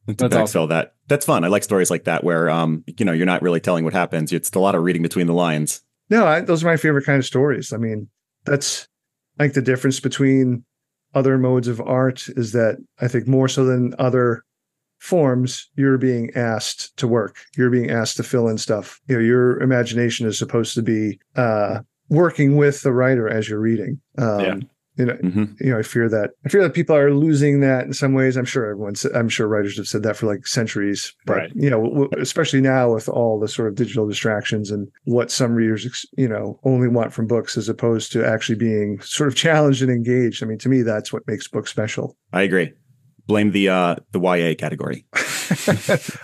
That's awesome. That. That's fun. I like stories like that where, um, you know, you're not really telling what happens. It's a lot of reading between the lines. No, I, those are my favorite kind of stories. I mean, that's like the difference between other modes of art is that I think more so than other forms, you're being asked to work. You're being asked to fill in stuff. You know, your imagination is supposed to be uh, working with the writer as you're reading. Um, yeah. You know, mm-hmm. you know, I fear that I fear that people are losing that in some ways. I'm sure everyone's. I'm sure writers have said that for like centuries. But right. you know, w- especially now with all the sort of digital distractions and what some readers, you know, only want from books as opposed to actually being sort of challenged and engaged. I mean, to me, that's what makes books special. I agree. Blame the uh, the Y A category.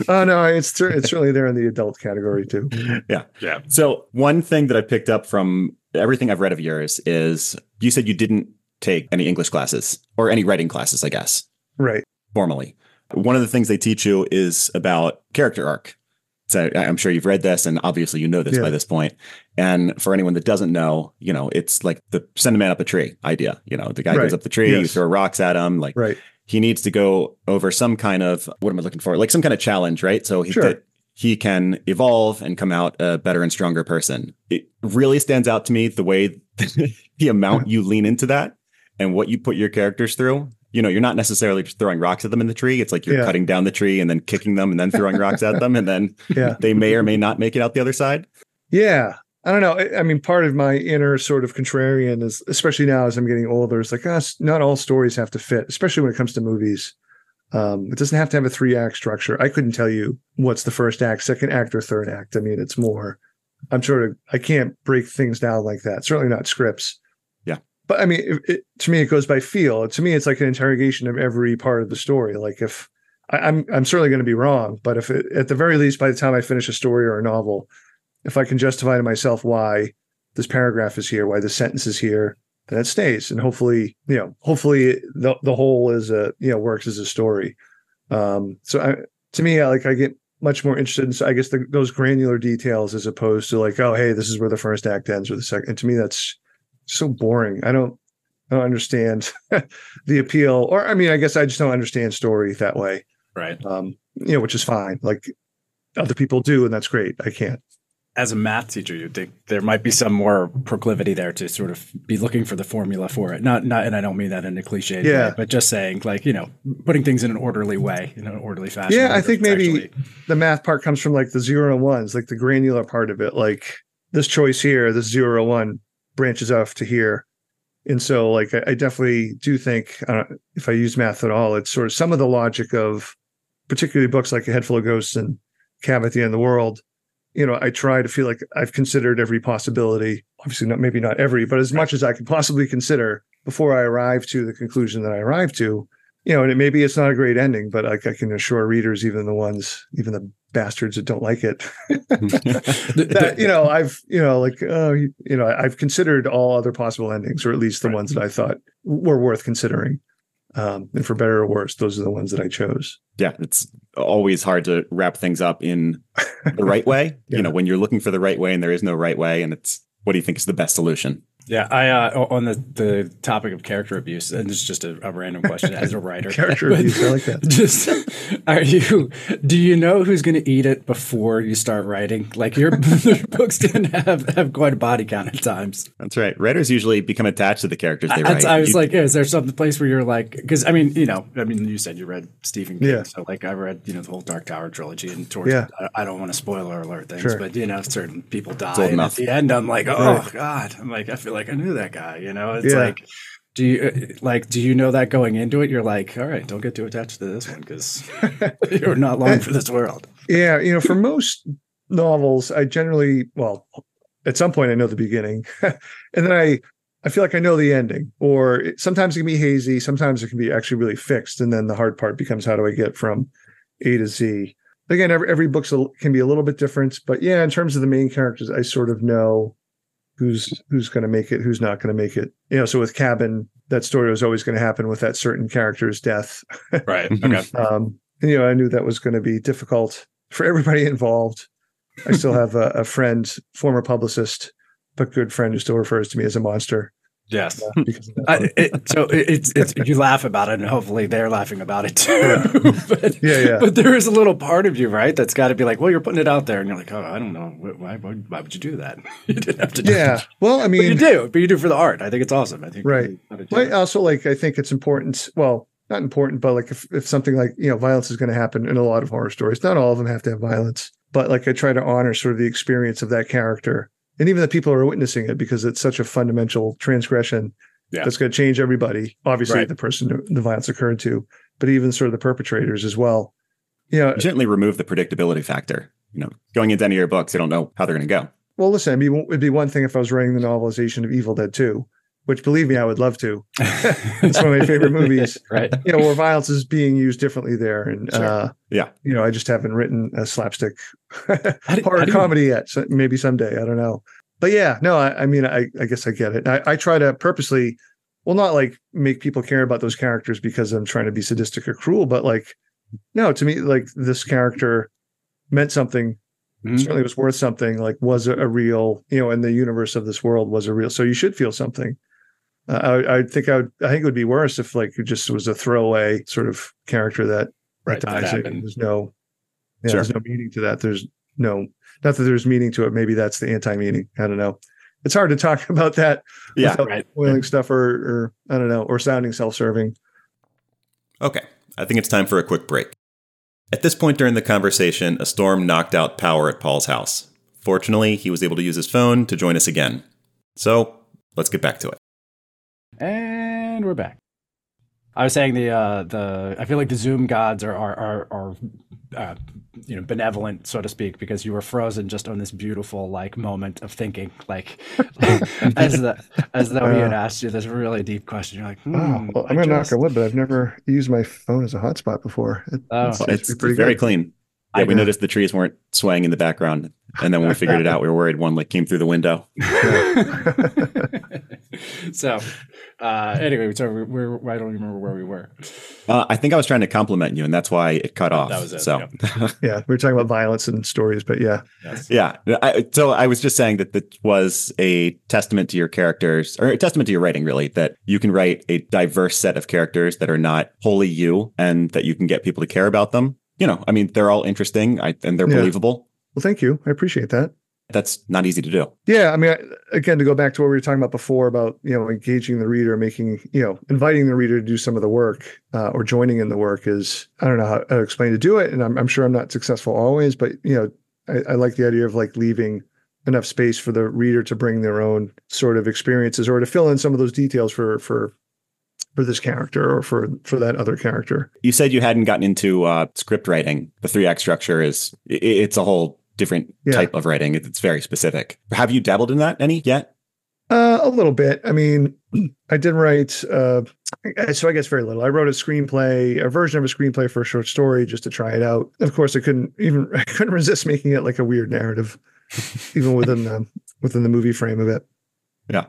Oh no, it's th- it's certainly there in the adult category too. Yeah, yeah. So one thing that I picked up from everything I've read of yours is you said you didn't take any English classes or any writing classes, I guess. Right. Formally, one of the things they teach you is about character arc. So I'm sure you've read this, and obviously you know this yeah. by this point. And for anyone that doesn't know, you know, it's like the send a man up a tree idea. You know, the guy right. goes up the tree, yes. you throw rocks at him, like. Right. He needs to go over some kind of, what am I looking for? Like some kind of challenge, right? So he, sure. he can evolve and come out a better and stronger person. It really stands out to me the way, the amount you lean into that and what you put your characters through. You know, you're not necessarily just throwing rocks at them in the tree. It's like you're yeah. cutting down the tree and then kicking them and then throwing rocks at them. And then yeah. they may or may not make it out the other side. Yeah. I don't know. I mean, part of my inner sort of contrarian is, especially now as I'm getting older, it's like, oh, not all stories have to fit, especially when it comes to movies. Um, it doesn't have to have a three act structure. I couldn't tell you what's the first act, second act, or third act. I mean, it's more, I'm sort of, I can't break things down like that. Certainly not scripts. Yeah. But I mean, it, it, to me, it goes by feel. To me, it's like an interrogation of every part of the story. Like if I, I'm, I'm certainly going to be wrong, but if it, at the very least, by the time I finish a story or a novel, if I can justify to myself why this paragraph is here, why this sentence is here, then it stays. And hopefully, you know, hopefully the the whole is a, you know, works as a story. Um, so I, to me, I, like I get much more interested in, I guess, the, those granular details as opposed to like, oh, hey, this is where the first act ends or the second. And to me, that's so boring. I don't, I don't understand the appeal. Or I mean, I guess I just don't understand story that way. Right. Um, you know, which is fine. Like other people do, and that's great. I can't. As a math teacher, you think there might be some more proclivity there to sort of be looking for the formula for it. Not, not, and I don't mean that in a cliche, yeah. way, but just saying, like, you know, putting things in an orderly way, in an orderly fashion. Yeah, I think maybe actually... the math part comes from like the zero and ones, like the granular part of it. Like this choice here, this zero one branches off to here, and so like I, I definitely do think uh, if I use math at all, it's sort of some of the logic of particularly books like A Head Full of Ghosts and Cabin at the End of the World. You know, I try to feel like I've considered every possibility obviously not, maybe not every, but as much as I could possibly consider before I arrive to the conclusion that I arrived to. You know, and it, maybe it's not a great ending, but I, I can assure readers, even the ones, even the bastards that don't like it, that, you know, I've, you know, like, uh, you know, I've considered all other possible endings, or at least the ones that I thought were worth considering. Um, and for better or worse, those are the ones that I chose. Yeah, it's always hard to wrap things up in the right way. Yeah. You know, when you're looking for the right way and there is no right way, and it's what do you think is the best solution? Yeah, I uh, on the, the topic of character abuse, and it's just a, a random question as a writer. Character abuse, I like that. Just, are you? Do you know who's going to eat it before you start writing? Like your books didn't have, have quite a body count at times. That's right. Writers usually become attached to the characters they write. I, I was you, like, is there some place where you're like, because I mean, you know, I mean, you said you read Stephen King, yeah. So like I read, you know, the whole Dark Tower trilogy, and towards, yeah. I, I don't want to spoiler alert things, sure. But you know, certain people die, and enough. At the end, I'm like, oh right. God, I'm like, I feel like. Like I knew that guy, you know, it's yeah. like, do you like, do you know that going into it? You're like, all right, don't get too attached to this one because you're not long for this world. Yeah. You know, for most novels, I generally, well, at some point I know the beginning and then I, I feel like I know the ending, or it, sometimes it can be hazy. Sometimes it can be actually really fixed. And then the hard part becomes, how do I get from A to Z? Again, every, every book can be a little bit different, but yeah, in terms of the main characters, I sort of know who's who's going to make it, who's not going to make it. You know, so with Cabin, that story was always going to happen with that certain character's death. Right. Okay. um, and, you know, I knew that was going to be difficult for everybody involved. I still have a, a friend, former publicist, but good friend, who still refers to me as a monster. Yes. Uh, I, it, so it's, it's you laugh about it, and hopefully they're laughing about it too. Yeah. but, yeah, yeah. But there is a little part of you, right, that's got to be like, well, you're putting it out there, and you're like, oh, I don't know, why, why, why would you do that? You didn't have to. Do yeah. That. Well, I mean, but you do, but you do for the art. I think it's awesome. I think right. Well, also, like, I think it's important. Well, not important, but like, if, if something like you know, violence is going to happen in a lot of horror stories. Not all of them have to have violence, but like, I try to honor sort of the experience of that character. And even the people who are witnessing it, because it's such a fundamental transgression yeah. that's going to change everybody. Obviously, right. The person the violence occurred to, but even sort of the perpetrators as well. You know, you gently remove the predictability factor. You know, going into any of your books, you don't know how they're going to go. Well, listen, I mean, it'd be one thing if I was writing the novelization of Evil Dead two, which, believe me, I would love to. It's one of my favorite movies. Right? You know, where violence is being used differently there, and sure. uh, yeah, you know, I just haven't written a slapstick did, horror comedy yet. So maybe someday, I don't know. But yeah, no, I, I mean, I, I guess I get it. I, I try to purposely, well, not like make people care about those characters because I'm trying to be sadistic or cruel, but like, no, to me, like this character meant something. Mm-hmm. Certainly was worth something. Like, was a, a real, you know, in the universe of this world was a real. So you should feel something. Uh, I, I think I would. I think it would be worse if like it just was a throwaway sort of character that right. dies. There's no, yeah, sure. There's no meaning to that. There's no, not that there's meaning to it. Maybe that's the anti-meaning. I don't know. It's hard to talk about that. Yeah, without right. spoiling stuff or, or I don't know, or sounding self-serving. Okay, I think it's time for a quick break. At this point during the conversation, a storm knocked out power at Paul's house. Fortunately, he was able to use his phone to join us again. So let's get back to it. And we're back. I was saying the uh, the I feel like the Zoom gods are are are, are uh, you know, benevolent, so to speak, because you were frozen just on this beautiful like moment of thinking, like as the as though uh, we had asked you this really deep question. You're like, hmm, oh, well, I'm gonna knock on wood, but I've never used my phone as a hotspot before. It, oh, it's, it's, it's very good. Clean. Yeah, I we know. Noticed the trees weren't swaying in the background, and then when we figured it out, we were worried one like came through the window. So, uh, anyway, so we're, we're, I don't remember where we were. Uh, I think I was trying to compliment you, and that's why it cut off. That was it. So, yeah, yeah we were talking about violence and stories, but yeah, yes. yeah. I, so I was just saying that that was a testament to your characters, or a testament to your writing, really, that you can write a diverse set of characters that are not wholly you, and that you can get people to care about them. You know, I mean, they're all interesting I, and they're yeah. believable. Well, thank you. I appreciate that. That's not easy to do. Yeah. I mean, I, again, to go back to what we were talking about before about, you know, engaging the reader, making, you know, inviting the reader to do some of the work uh, or joining in the work is, I don't know how to explain to do it. And I'm, I'm sure I'm not successful always, but, you know, I, I like the idea of like leaving enough space for the reader to bring their own sort of experiences or to fill in some of those details for, for, for this character or for, for that other character. You said you hadn't gotten into uh, script writing. The three act structure is, it, it's a whole different yeah. type of writing. It's very specific. Have you dabbled in that any yet? Uh, a little bit. I mean, I did write, uh, so I guess very little. I wrote a screenplay, a version of a screenplay for a short story just to try it out. Of course, I couldn't even, I couldn't resist making it like a weird narrative, even within the, within the movie frame of it. Yeah.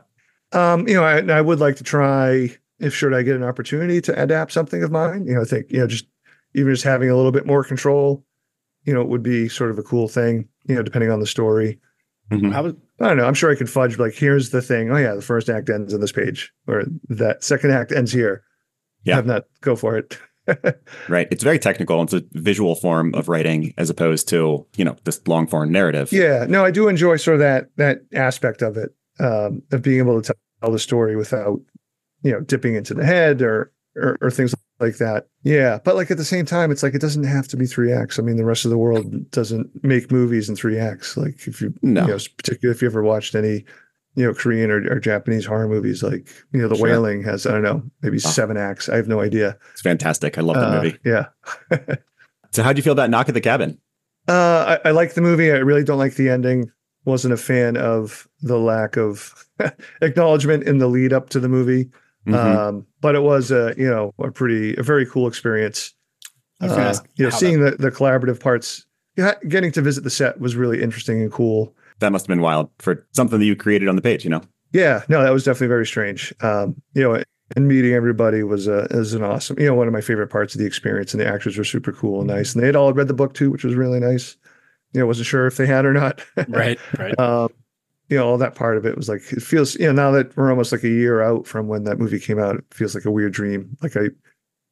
Um, you know, I, I would like to try, if should I get an opportunity to adapt something of mine, you know, I think, you know, just even just having a little bit more control, you know, it would be sort of a cool thing, you know, depending on the story. Mm-hmm. I was, I don't know. I'm sure I could fudge, like, here's the thing. Oh, yeah, the first act ends on this page, or that second act ends here. Yeah. Have not, go for it. Right. It's very technical. It's a visual form of writing as opposed to, you know, this long form narrative. Yeah. No, I do enjoy sort of that that aspect of it, um, of being able to tell the story without, you know, dipping into the head or, or, or things like that. Yeah. But, like, at the same time, it's like it doesn't have to be three acts. I mean, the rest of the world doesn't make movies in three acts. Like, if you, no. you know, particularly if you ever watched any, you know, Korean or, or Japanese horror movies, like, you know, The sure. Wailing has, I don't know, maybe oh. seven acts. I have no idea. It's fantastic. I love that uh, movie. Yeah. So how do you feel about Knock at the Cabin? Uh, I, I like the movie. I really don't like the ending. Wasn't a fan of the lack of acknowledgement in the lead up to the movie. Mm-hmm. Um, but it was a, you know, a pretty, a very cool experience. Uh, you know, seeing that. the the collaborative parts, getting to visit the set was really interesting and cool. That must've been wild for something that you created on the page, you know? Yeah, no, that was definitely very strange. Um, you know, and meeting everybody was a, is an awesome, you know, one of my favorite parts of the experience, and the actors were super cool and nice. And they had all read the book too, which was really nice. You know, wasn't sure if they had or not. Right. Right. Um, You know, all that part of it was like, it feels, you know, now that we're almost like a year out from when that movie came out, it feels like a weird dream. Like I,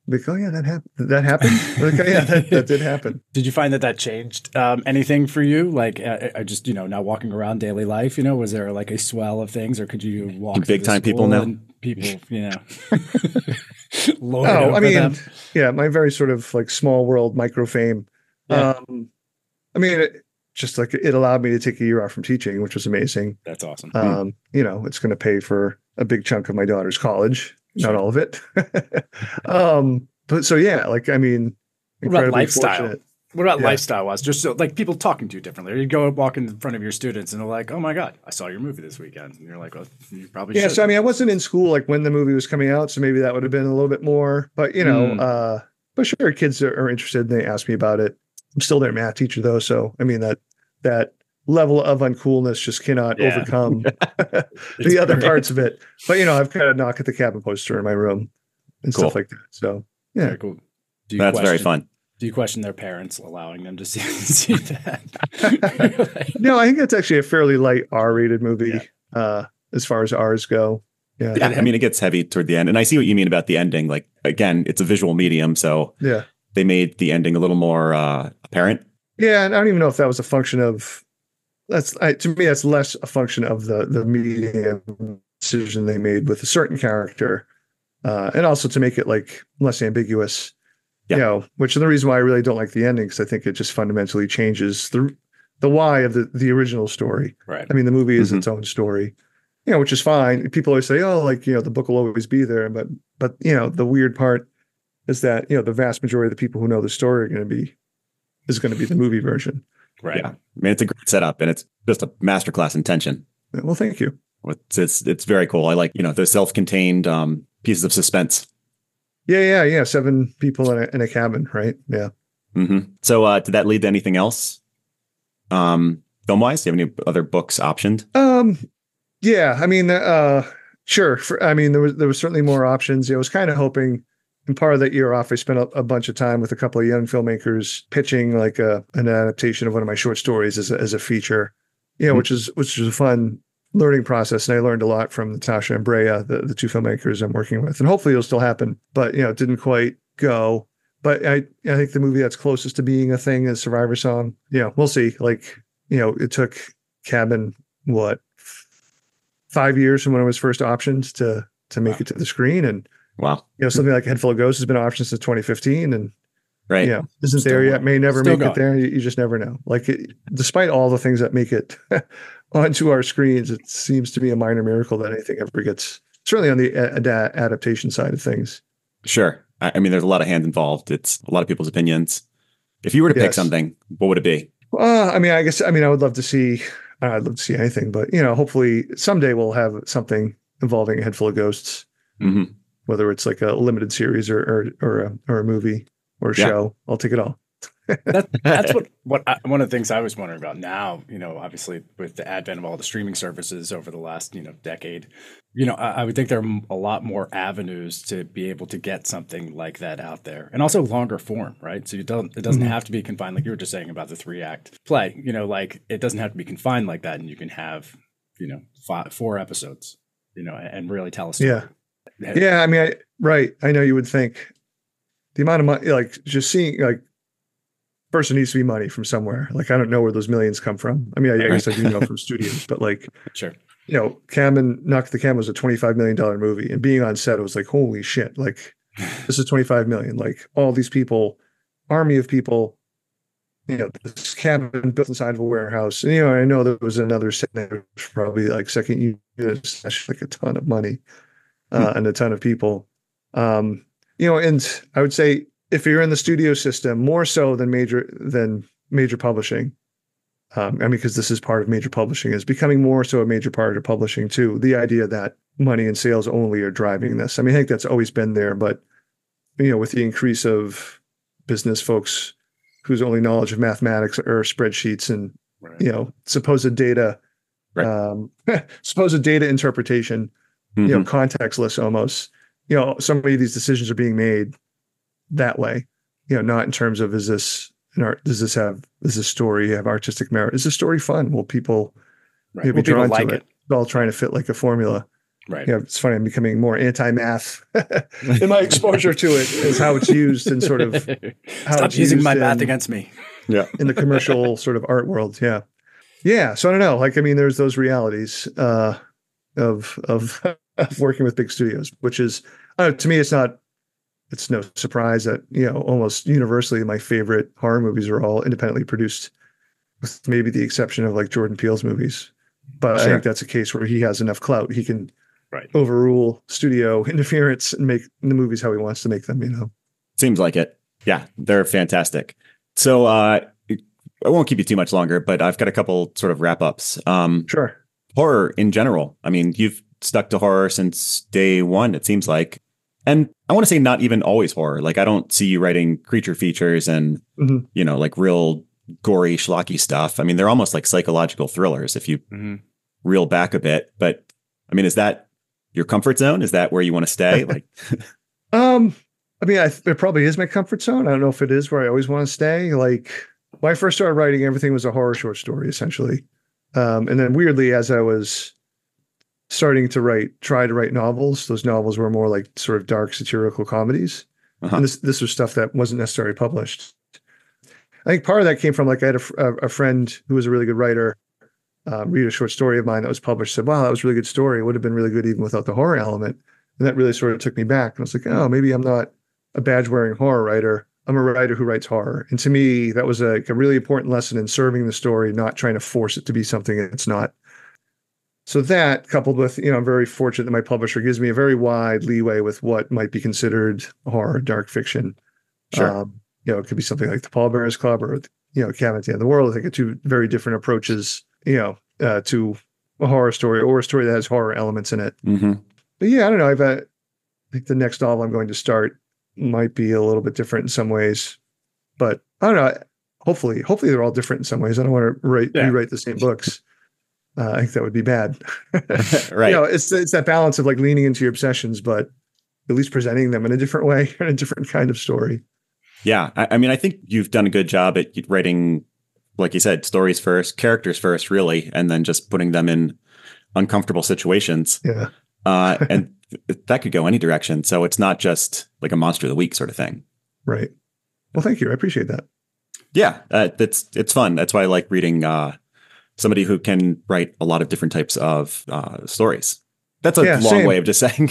like, oh yeah, that happened. That happened. Like, oh yeah, that, that did happen. Did you find that that changed um, anything for you? Like, I, I just, you know, now walking around daily life, you know, was there like a swell of things, or could you walk big time people now? People, you know. Oh, I mean, them. yeah, my very sort of like small world micro fame. Yeah. Um, I mean. It, Just like it allowed me to take a year off from teaching, which was amazing. That's awesome. Um, you know, it's going to pay for a big chunk of my daughter's college, sure. not all of it. um, but so, yeah, like, I mean, what about lifestyle? Fortunate. What about yeah. lifestyle wise? Just so, like, people talking to you differently, or you go walk in front of your students and they're like, oh my God, I saw your movie this weekend. And you're like, well, you probably yeah, should. Yeah. So, I mean, I wasn't in school like when the movie was coming out, so maybe that would have been a little bit more, but you know, mm. uh, but sure, kids are, are interested and they asked me about it. I'm still their math teacher, though. So, I mean, that that level of uncoolness just cannot yeah. overcome the other parts of it. But, you know, I've got a Knock at the Cabin poster in my room and cool. stuff like that. So, yeah. Very cool. Do you That's question, very fun. Do you question their parents allowing them to see, see that? Like, no, I think that's actually a fairly light R-rated movie yeah. uh, as far as R's go. Yeah. yeah. I mean, it gets heavy toward the end. And I see what you mean about the ending. Like, again, it's a visual medium. So, yeah. They made the ending a little more uh, apparent. Yeah, and I don't even know if that was a function of that's I, to me that's less a function of the the medium decision they made with a certain character, uh, and also to make it like less ambiguous. Yeah. You know, which is the reason why I really don't like the ending, because I think it just fundamentally changes the the why of the the original story. Right. I mean, the movie is mm-hmm. its own story. You know, which is fine. People always say, oh, like, you know, the book will always be there, but but you know, the weird part. Is that, you know, the vast majority of the people who know the story are going to be is going to be the movie version. Right. Yeah. I mean, it's a great setup, and it's just a masterclass in tension. Well, thank you. It's it's, it's very cool. I like, you know, the self-contained um, pieces of suspense. Yeah, yeah, yeah. Seven people in a, in a cabin, right? Yeah. Mm-hmm. So uh, did that lead to anything else? Um, film-wise, do you have any other books optioned? Um, yeah, I mean, uh, sure. For, I mean, there was, there was certainly more options. I was kind of hoping... And part of that year off, I spent a, a bunch of time with a couple of young filmmakers pitching like a, an adaptation of one of my short stories as a, as a feature, you know, mm-hmm. which is which is a fun learning process. And I learned a lot from Natasha and Brea, the, the two filmmakers I'm working with. And hopefully it'll still happen. But, you know, it didn't quite go. But I, I think the movie that's closest to being a thing is Survivor Song. You know, we'll see. Like, you know, it took Cabin, what, five years from when it was first optioned to to make wow. it to the screen. And wow. You know, something like A Head Full of Ghosts has been optioned since twenty fifteen and right. you know, isn't Still there yet, may never Still make going. It there. You, you just never know. Like, it, despite all the things that make it onto our screens, it seems to be a minor miracle that anything ever gets, certainly on the ad- adaptation side of things. Sure. I, I mean, there's a lot of hands involved. It's a lot of people's opinions. If you were to yes. pick something, what would it be? Uh, I mean, I guess, I mean, I would love to see know, I'd love to see anything, but you know, hopefully someday we'll have something involving A Head Full of Ghosts, mm-hmm. whether it's like a limited series or or or a, or a movie or a yeah. show. I'll take it all. that, that's what what I, one of the things I was wondering about now. You know, obviously with the advent of all the streaming services over the last you know decade, you know, I, I would think there are a lot more avenues to be able to get something like that out there, and also longer form, right? So you don't it doesn't mm-hmm. have to be confined, like you were just saying about the three act play. You know, like it doesn't have to be confined like that, and you can have you know five, four episodes, you know, and really tell a story. Yeah, and, yeah. I mean, I, right? I know you would think the amount of money, like just seeing like. First, it needs to be money from somewhere. Like, I don't know where those millions come from. I mean, I, I guess I do know from studios, but like, sure. you know, Cabin, Knock at the Cabin was a twenty-five million dollar movie, and being on set, it was like, holy shit, like this is twenty-five million. Like all these people, army of people, you know, this cabin built inside of a warehouse. And, you know, I know there was another set that was probably like second unit, like a ton of money uh, and a ton of people. Um, you know, and I would say, if you're in the studio system, more so than major than major publishing, um, I mean, because this is part of major publishing, is becoming more so a major part of publishing too. The idea that money and sales only are driving this. I mean, I think that's always been there, but you know, with the increase of business folks whose only knowledge of mathematics are spreadsheets and right. you know supposed data, right. um, supposed data interpretation, mm-hmm. you know, contextless almost. You know, so many of these decisions are being made that way, you know, not in terms of, is this an art, does this have, is this story have artistic merit? Is the story fun? Will people right. be Will drawn people like to it? It? All trying to fit like a formula. Right. Yeah. You know, it's funny. I'm becoming more anti-math in my exposure to it is how it's used and sort of how Stop it's using used my in, math against me. Yeah. In the commercial sort of art world. Yeah. Yeah. So I don't know. Like, I mean, there's those realities uh, of, of, of working with big studios, which is, uh, to me, it's not, it's no surprise that, you know, almost universally my favorite horror movies are all independently produced, with maybe the exception of like Jordan Peele's movies. But sure. I think that's a case where he has enough clout. He can right. overrule studio interference and make the movies how he wants to make them, you know. Seems like it. Yeah, they're fantastic. So uh, I won't keep you too much longer, but I've got a couple sort of wrap ups. Um, sure. Horror in general. I mean, you've stuck to horror since day one, it seems like. And I want to say not even always horror. Like, I don't see you writing creature features and, mm-hmm. you know, like real gory, schlocky stuff. I mean, they're almost like psychological thrillers if you mm-hmm. reel back a bit. But I mean, is that your comfort zone? Is that where you want to stay? Like, um, I mean, I, it probably is my comfort zone. I don't know if it is where I always want to stay. Like, when I first started writing, everything was a horror short story, essentially. Um, and then weirdly, as I was starting to write, try to write novels, those novels were more like sort of dark satirical comedies. Uh-huh. And this, this was stuff that wasn't necessarily published. I think part of that came from, like, I had a, a friend who was a really good writer, uh, read a short story of mine that was published, said, wow, that was a really good story. It would have been really good even without the horror element. And that really sort of took me back. And I was like, oh, maybe I'm not a badge wearing horror writer. I'm a writer who writes horror. And to me, that was a, a really important lesson in serving the story, not trying to force it to be something it's not. So that, coupled with, you know, I'm very fortunate that my publisher gives me a very wide leeway with what might be considered horror, dark fiction. Sure. Um, you know, it could be something like The Pallbearers Club or, you know, Cabin at the End of the World. I think are two very different approaches, you know, uh, to a horror story or a story that has horror elements in it. Mm-hmm. But yeah, I don't know. I've, uh, I think the next novel I'm going to start might be a little bit different in some ways. But I don't know. Hopefully, hopefully they're all different in some ways. I don't want to write, yeah. rewrite the same books. Uh, I think that would be bad. Right. You know, it's it's that balance of like leaning into your obsessions, but at least presenting them in a different way, in a different kind of story. Yeah. I, I mean, I think you've done a good job at writing, like you said, stories first, characters first, really, and then just putting them in uncomfortable situations. Yeah. uh, and that could go any direction. So it's not just like a monster of the week sort of thing. Right. Well, thank you. I appreciate that. Yeah. Uh, that's, it's fun. That's why I like reading, uh, somebody who can write a lot of different types of uh, stories. That's a yeah, long same. way of just saying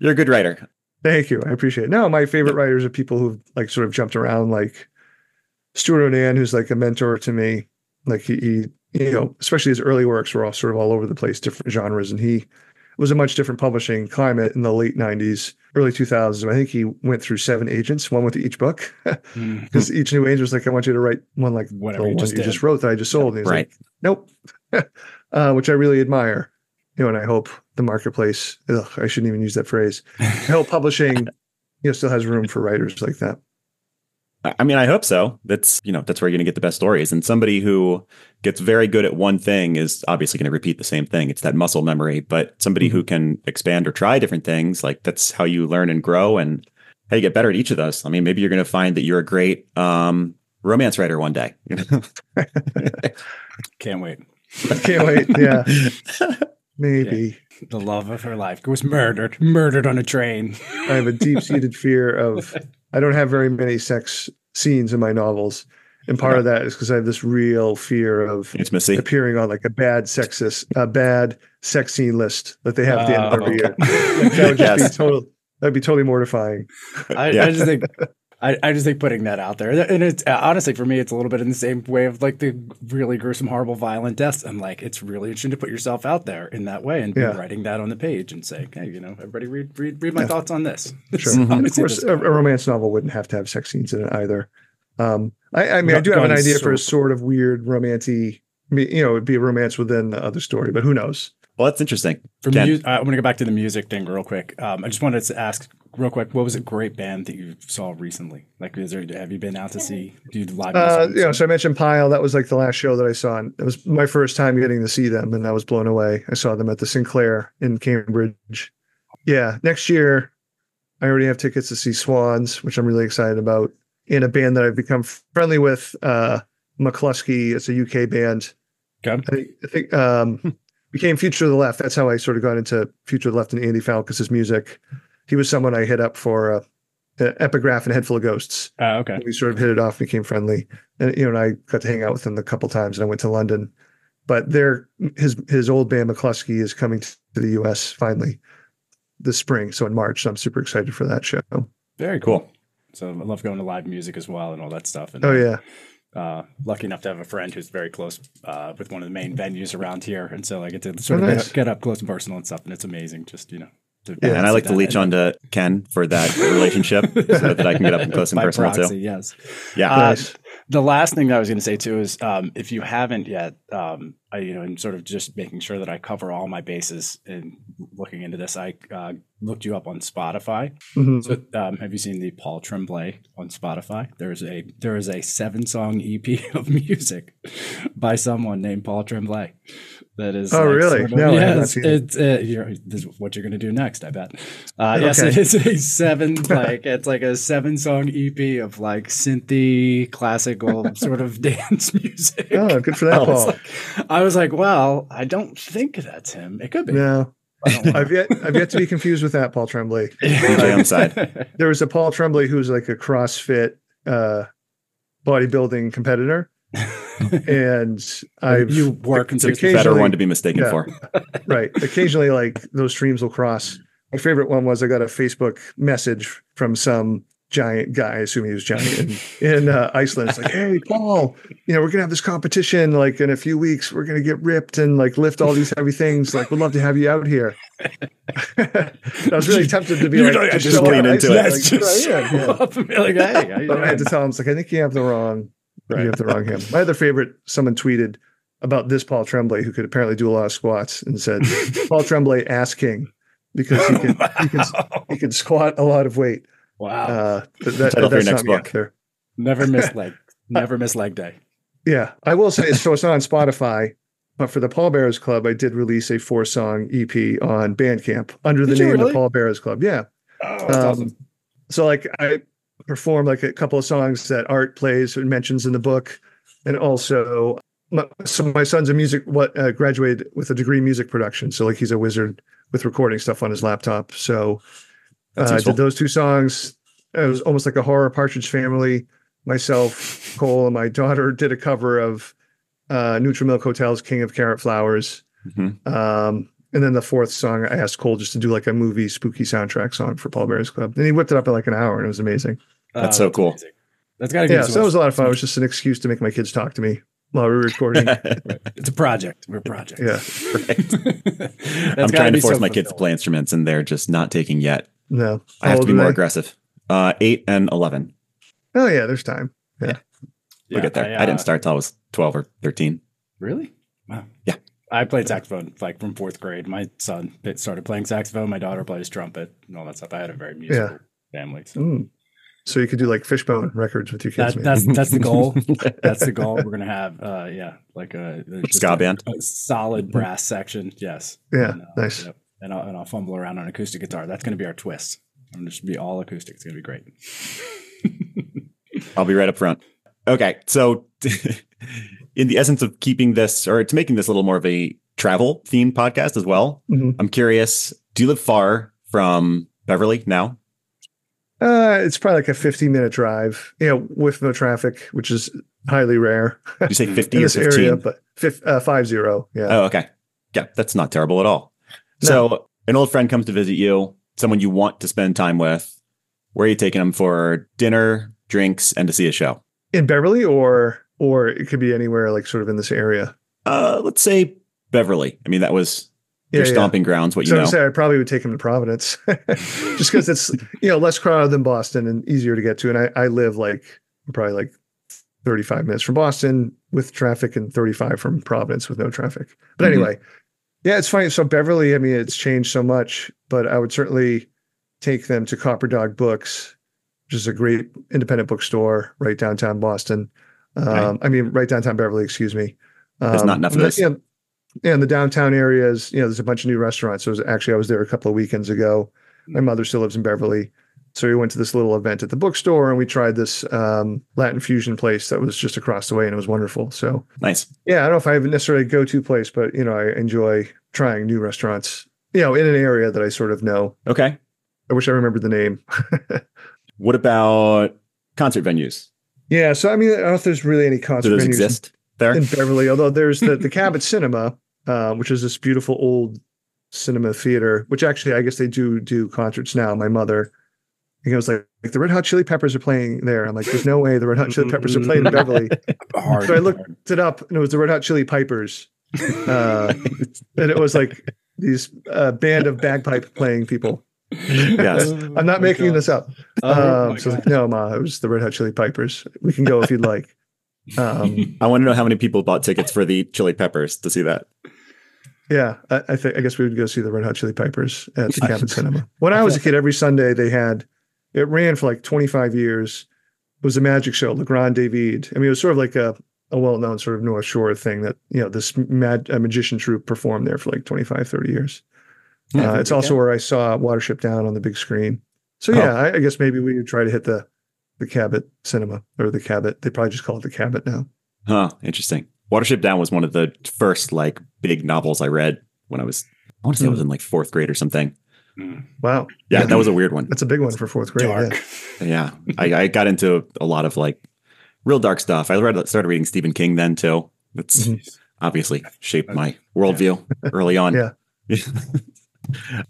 you're a good writer. Thank you. I appreciate it. No, my favorite yeah. writers are people who've like sort of jumped around, like Stuart O'Dan, who's like a mentor to me. Like he, he, you know, especially his early works were all sort of all over the place, different genres. And he, was a much different publishing climate in the late nineties, early two thousands. I think he went through seven agents, one with each book, because mm-hmm. each new agent was like, I want you to write one like whatever the you, one just, you just wrote that I just sold. And he's right. like, nope, uh, which I really admire. You know, and I hope the marketplace, ugh, I shouldn't even use that phrase. I hope publishing, you know, still has room for writers like that. I mean, I hope so. That's, you know, that's where you're going to get the best stories. And somebody who gets very good at one thing is obviously going to repeat the same thing. It's that muscle memory. But somebody who can expand or try different things, like that's how you learn and grow and how you get better at each of those. I mean, maybe you're going to find that you're a great um, romance writer one day. You know? Can't wait. Can't wait. Yeah. Maybe. Yeah. The love of her life was murdered, murdered on a train. I have a deep-seated fear of... I don't have very many sex scenes in my novels. And part of that is because I have this real fear of intimacy, appearing on like a bad sexist, a bad sex scene list that they have at the end of every year. Like, that would just yes. be total, that'd be totally mortifying. I, yeah. I just think... I, I just think putting that out there, and it's honestly for me, it's a little bit in the same way of like the really gruesome, horrible, violent deaths. I'm like, it's really interesting to put yourself out there in that way and yeah. be writing that on the page and saying, hey, you know, everybody read read, read my yeah. thoughts on this. Sure. Mm-hmm. And of course, a, a romance novel wouldn't have to have sex scenes in it either. Um, I, I mean, Not I do have an idea sort for a sort of weird romancy, you know, it'd be a romance within the other story, but who knows? Well, that's interesting. For mu- I'm going to go back to the music thing real quick. Um, I just wanted to ask real quick, what was a great band that you saw recently? Like, is there, have you been out to see do you live? Uh, you know, so I mentioned Pile. That was like the last show that I saw. And it was my first time getting to see them, and I was blown away. I saw them at the Sinclair in Cambridge. Yeah, next year, I already have tickets to see Swans, which I'm really excited about, and a band that I've become friendly with, uh, McCluskey. It's a U K band. Okay. I think. I think um, became Future of the Left. That's how I sort of got into Future of the Left and Andy Falcus's music. He was someone I hit up for uh, an epigraph and A Head Full of Ghosts. Oh, uh, okay. And we sort of hit it off, became friendly. And, you know, and I got to hang out with him a couple times, and I went to London. But their, his his old band, McCluskey, is coming to the U S finally this spring, so in March. So I'm super excited for that show. Very cool. So I love going to live music as well and all that stuff. And oh, yeah. Uh, lucky enough to have a friend who's very close uh, with one of the main venues around here. And so I get to sort oh, of nice. get, up, get up close and personal and stuff. And it's amazing just, you know. To yeah, and I like to leech onto Ken for that relationship so that I can get up and close and personal proxy, too. Yes. Yeah. Uh, nice. The last thing that I was going to say too is um, if you haven't yet, um, I, you know, I'm sort of just making sure that I cover all my bases in looking into this. I uh, looked you up on Spotify. Mm-hmm. So, um, have you seen the Paul Tremblay on Spotify? There's a there is a seven song E P of music by someone named Paul Tremblay. That is oh like really? Sort of, no, yes, it's uh, you know, this is what you're going to do next, I bet. Uh, okay. Yes, it's a seven like it's like a seven song E P of like synthy classical sort of dance music. Oh, good for that, I Paul. Was like, I was like, well, I don't think that's him. It could be. No, I've yet I've yet to be confused with that Paul Tremblay. Side. There was a Paul Tremblay who's like a CrossFit uh, bodybuilding competitor. And I you work it's a better one to be mistaken yeah, for right occasionally like those streams will cross. My favorite one was I got a Facebook message from some giant guy, I assume he was giant in, in uh, Iceland. It's like, hey Paul, you know, we're gonna have this competition like in a few weeks, we're gonna get ripped and like lift all these heavy things, like we'd love to have you out here. I was really tempted to be like, I just, just lean into it, like, just right yeah. up and be like, hey, but I had to tell him, it's like, I think you have the wrong Right. You have the wrong him. My other favorite, someone tweeted about this Paul Tremblay, who could apparently do a lot of squats, and said, Paul Tremblay, ass king, because he can, wow. he, can, he can squat a lot of weight. Wow. Uh, that, Title that's next book. There. Never miss leg. Never miss leg day. Yeah. I will say, so it's not on Spotify, but for the Pallbearers Club, I did release a four-song E P on Bandcamp under the did name really? The Pallbearers Club. Yeah. Oh, that's um, awesome. So, like, I... perform like a couple of songs that Art plays and mentions in the book, and also my, so my son's a music what uh, graduated with a degree in music production, so like he's a wizard with recording stuff on his laptop. So uh, I did those two songs. It was almost like a horror Partridge Family. Myself, Cole, and my daughter did a cover of uh, Nutrimilk Hotel's "King of Carrot Flowers," mm-hmm. um, and then the fourth song I asked Cole just to do like a movie spooky soundtrack song for Pallbearers Club, and he whipped it up in like an hour, and it was amazing. That's uh, so that's cool. Amazing. That's gotta be yeah, so that was a lot of fun. It was just an excuse to make my kids talk to me while we're recording. Right. It's a project. We're a project. Yeah. Right. I'm trying to force so my kids to play instruments, and they're just not taking yet. No. I have to be more I? aggressive. Uh, eight and eleven. Oh, yeah. There's time. Yeah. yeah. We'll get there. I, uh, I didn't start till I was twelve or thirteen. Really? Wow. Yeah. I played saxophone like from fourth grade. My son started playing saxophone. My daughter plays trumpet and all that stuff. I had a very musical yeah. family. So. Mm. So you could do like Fishbone records with your kids. That, that's that's the goal. That's the goal. We're going to have, uh, yeah, like a, ska band. A solid brass section. Yes. Yeah. And, uh, nice. Yep. And, I'll, and I'll fumble around on acoustic guitar. That's going to be our twist. I'm just going to be all acoustic. It's going to be great. I'll be right up front. Okay. So in the essence of keeping this, or to making this a little more of a travel themed podcast as well, mm-hmm. I'm curious, do you live far from Beverly now? Uh, it's probably like a fifty minute drive, you know, with no traffic, which is highly rare. Did you say fifty or fifteen? Area, but fif- uh, five zero. Yeah. Oh, okay. Yeah. That's not terrible at all. No. So an old friend comes to visit you, someone you want to spend time with. Where are you taking them for dinner, drinks, and to see a show? In Beverly, or, or it could be anywhere like sort of in this area. Uh, let's say Beverly. I mean, that was your yeah, stomping yeah. grounds, what you so know. I, say I probably would take him to Providence just because it's, you know, less crowded than Boston and easier to get to. And I, I live like probably like thirty-five minutes from Boston with traffic and thirty-five from Providence with no traffic. But mm-hmm. anyway, yeah, it's funny. So Beverly, I mean, it's changed so much, but I would certainly take them to Copper Dog Books, which is a great independent bookstore right downtown Boston. Um, right. I mean, right downtown Beverly, excuse me. Um, There's not enough of this. Yeah, and the downtown areas, you know, there's a bunch of new restaurants. So it was, actually, I was there a couple of weekends ago. My mother still lives in Beverly. So we went to this little event at the bookstore and we tried this um, Latin fusion place that was just across the way, and it was wonderful. So nice. Yeah. I don't know if I have necessarily a go-to place, but, you know, I enjoy trying new restaurants, you know, in an area that I sort of know. Okay. I wish I remembered the name. What about concert venues? Yeah. So, I mean, I don't know if there's really any concert venues. Do those venues exist? There? In Beverly, although there's the, the Cabot Cinema, uh, which is this beautiful old cinema theater, which actually I guess they do do concerts now. My mother, I was like, like, the Red Hot Chili Peppers are playing there. I'm like, there's no way the Red Hot Chili Peppers are playing in Beverly. Hard, so I looked hard. it up, and it was the Red Hot Chili Pipers, uh, and it was like these uh, band of bagpipe playing people. Yes, I'm not oh making God. this up. Oh um, so like, no, Ma, it was the Red Hot Chili Pipers. We can go if you'd like. Um, I want to know how many people bought tickets for the Chili Peppers to see that. Yeah, I, I think I guess we would go see the Red Hot Chili Peppers at the Cabot Cinema. When I was a kid, every Sunday they had it ran for like twenty-five years. It was a magic show, Le Grand David. I mean, it was sort of like a, a well-known sort of North Shore thing that, you know, this mad a magician troupe performed there for like twenty-five, thirty years. Yeah, uh, it's also where I saw Watership Down on the big screen. So yeah, oh. I, I guess maybe we would try to hit the. The Cabot Cinema, or the Cabot. They probably just call it the Cabot now. Huh, interesting. Watership Down was one of the first like big novels I read when I was, I want to say mm. I was in like fourth grade or something. Mm. Wow. Yeah, yeah, that was a weird one. That's a big one for fourth grade. Dark. Yeah. yeah. I, I got into a lot of like real dark stuff. I read, started reading Stephen King then too. It's mm-hmm. obviously shaped my worldview yeah. early on. Yeah.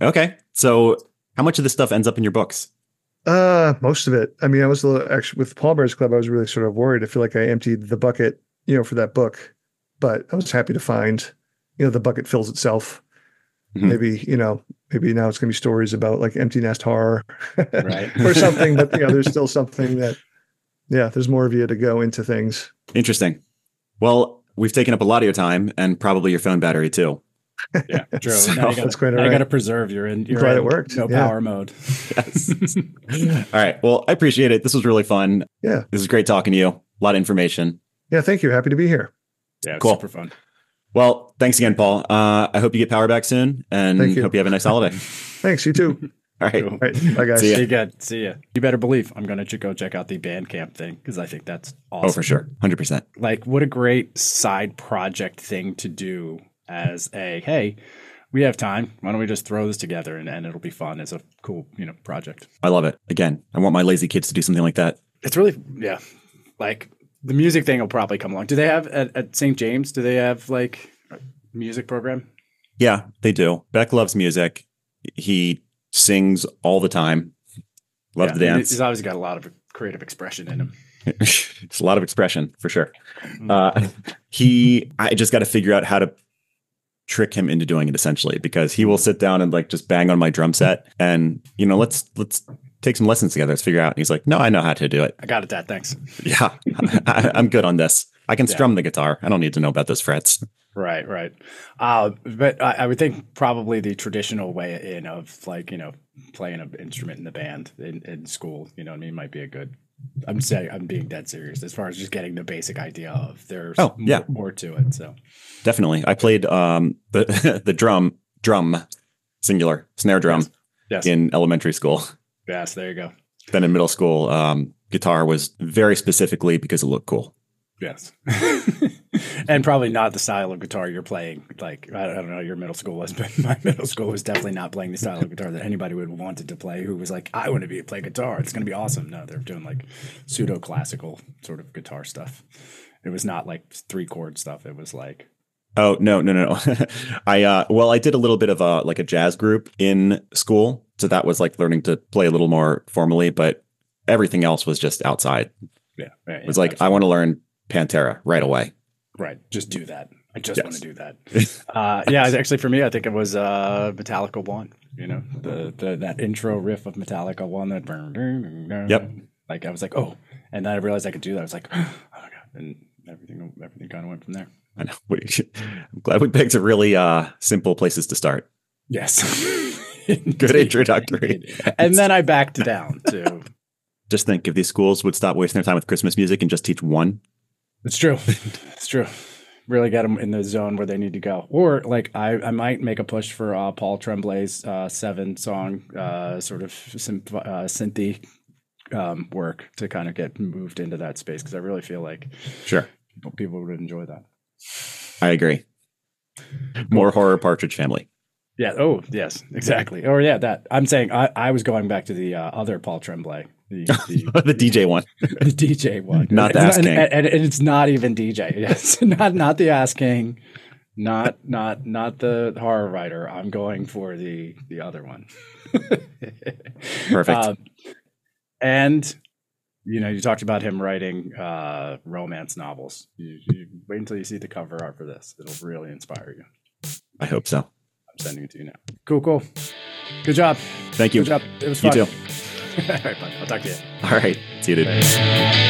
Okay. So how much of this stuff ends up in your books? Uh, most of it. I mean, I was a little, actually with Pallbearers Club, I was really sort of worried. I feel like I emptied the bucket, you know, for that book, but I was happy to find, you know, the bucket fills itself. Mm-hmm. Maybe, you know, maybe now it's going to be stories about like empty nest horror right. or something, but you know, there's still something that, yeah, there's more of you to go into things. Interesting. Well, we've taken up a lot of your time and probably your phone battery too. Yeah, true. So, now you gotta, that's quite all right. I got to preserve your in. You're glad it worked. No yeah. power mode. Yes. All right. Well, I appreciate it. This was really fun. Yeah. This is great talking to you. A lot of information. Yeah. Thank you. Happy to be here. Yeah. It's cool. Super fun. Well, thanks again, Paul. Uh, I hope you get power back soon, and you. hope you have a nice holiday. Thanks. You too. All right. Cool. All right. Bye, guys. See you again. See ya. You better believe I'm going to go check out the Bandcamp thing because I think that's awesome. Oh, for sure. one hundred percent. Like, what a great side project thing to do. As a, hey, we have time. Why don't we just throw this together and, and it'll be fun. It's a cool, you know, project. I love it. Again, I want my lazy kids to do something like that. It's really, yeah. Like the music thing will probably come along. Do they have at, at Saint James? Do they have like a music program? Yeah, they do. Beck loves music. He sings all the time. Love yeah, the dance. He's obviously got a lot of creative expression in him. It's a lot of expression for sure. Mm. Uh, he, I just got to figure out how to trick him into doing it, essentially, because he will sit down and like just bang on my drum set and, you know, let's let's take some lessons together. Let's figure out. And he's like, no, I know how to do it. I got it, Dad. Thanks. Yeah, I, I'm good on this. I can yeah. strum the guitar. I don't need to know about those frets. Right, right. Uh, but I, I would think probably the traditional way in of like, you know, playing an instrument in the band in, in school, you know what I mean, might be a good. I'm saying I'm being dead serious as far as just getting the basic idea of there's oh, yeah. more, more to it. So definitely. I played um, the the drum, drum, singular, snare drum yes. Yes. in elementary school. Yes, there you go. Then in middle school, um, guitar was very specifically because it looked cool. Yes. And probably not the style of guitar you're playing. Like, I don't know how your middle school was, but my middle school was definitely not playing the style of guitar that anybody would have wanted to play who was like, I want to be play guitar. It's going to be awesome. No, they're doing like pseudo classical sort of guitar stuff. It was not like three chord stuff. It was like. Oh, no, no, no. no. I uh, well, I did a little bit of a, like a jazz group in school. So that was like learning to play a little more formally, but everything else was just outside. Yeah. yeah it was yeah, like, absolutely. I want to learn Pantera right away. Right. Just do that. I just yes. want to do that. Uh, yeah. Actually, for me, I think it was uh, Metallica One. You know, the, the that intro riff of Metallica One. That yep. Like I was like, oh, and then I realized I could do that. I was like, oh my god, and everything everything kind of went from there. I know. We, I'm glad we picked a really uh, simple places to start. Yes. Good introductory. And then I backed down too. Just think, if these schools would stop wasting their time with Christmas music and just teach one. It's true. It's true. Really get them in the zone where they need to go. Or like I, I might make a push for uh, Paul Tremblay's uh, seven song uh, sort of synth, uh, synthy um, work to kind of get moved into that space because I really feel like sure people, people would enjoy that. I agree. More horror Partridge Family. Yeah. Oh, yes, exactly. Or yeah, that I'm saying I, I was going back to the uh, other Paul Tremblay. The, the, the D J one, the D J one, not the Ass King, and, and, and it's not even D J. It's not not the Ass King, not not not the horror writer. I'm going for the the other one. Perfect. Um, and you know, you talked about him writing uh, romance novels. You, you wait until you see the cover art for this; it'll really inspire you. I hope so. I'm sending it to you now. Cool, cool. Good job. Thank you. Good job. It was fun. You too. All right, bud. I'll talk to you. All right. See you, dude. Bye.